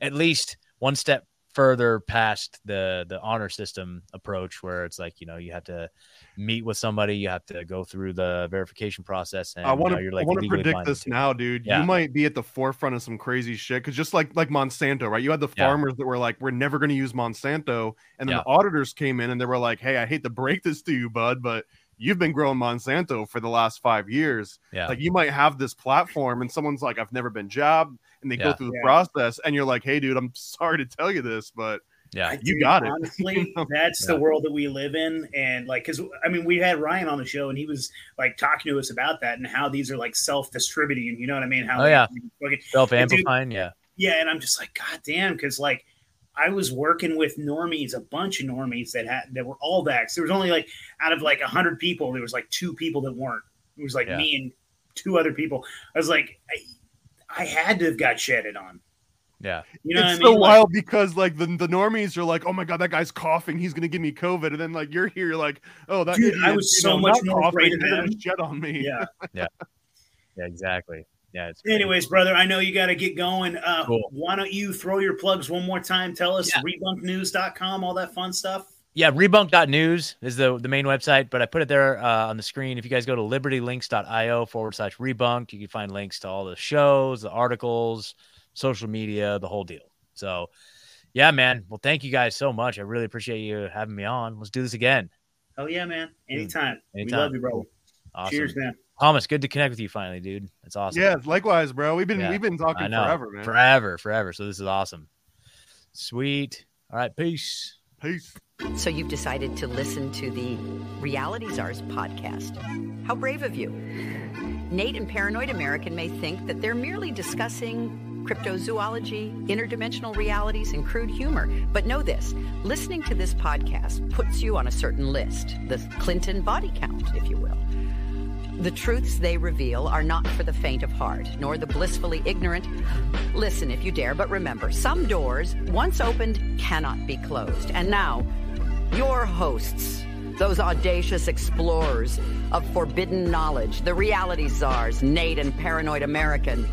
at least one step further past the the honor system approach where it's like you know you have to meet with somebody, you have to go through the verification process, and I want to you know, like, I want to predict this too. Now dude yeah. you might be at the forefront of some crazy shit because just like like Monsanto, right? You had the farmers yeah. that were like, we're never going to use Monsanto, and then yeah. the auditors came in and they were like, hey, I hate to break this to you, bud, but you've been growing Monsanto for the last five years. Yeah. Like you might have this platform and someone's like, I've never been jabbed. And they yeah. go through the yeah. process and you're like, hey dude, I'm sorry to tell you this, but yeah, you dude, got honestly, it. Honestly, that's yeah. the world that we live in. And like, cause I mean, we had Ryan on the show and he was like talking to us about that and how these are like self-distributing, you know what I mean? How oh, yeah. Fucking, self-amplifying. Dude, yeah. Yeah. And I'm just like, God damn. Cause like, I was working with normies, a bunch of normies that had that were all vax. There was only like out of like a hundred people, there was like two people that weren't. It was like yeah. me and two other people. I was like, I, I had to have got shedded on. Yeah. You know, it's what I mean? So wild, like, because like the, the normies are like, oh my God, that guy's coughing, he's gonna give me COVID. And then like you're here, you're like, oh, that dude, I was so much more afraid of him. Shed on me. Yeah. Yeah. Yeah, exactly. Yeah. It's Anyways, brother, I know you got to get going. Uh, cool. Why don't you throw your plugs one more time? Tell us yeah. rebunked news dot com, all that fun stuff. Yeah, rebunked dot news is the, the main website, but I put it there uh, on the screen. If you guys go to libertylinks.io forward slash rebunked, you can find links to all the shows, the articles, social media, the whole deal. So, yeah, man. Well, thank you guys so much. I really appreciate you having me on. Let's do this again. Oh, yeah, man. Anytime. Anytime. We love you, bro. Awesome. Cheers, man. Thomas, good to connect with you finally, dude. That's awesome. Yeah, likewise, bro. We've been yeah. we've been talking forever, man. Forever, forever. So this is awesome. Sweet. All right, peace. Peace. So you've decided to listen to the Reality Czars podcast. How brave of you. Nate and Paranoid American may think that they're merely discussing cryptozoology, interdimensional realities, and crude humor. But know this, listening to this podcast puts you on a certain list, the Clinton body count, if you will. The truths they reveal are not for the faint of heart, nor the blissfully ignorant. Listen if you dare, but remember, some doors, once opened, cannot be closed. And now, your hosts, those audacious explorers of forbidden knowledge, the Reality Czars, Nate and Paranoid American.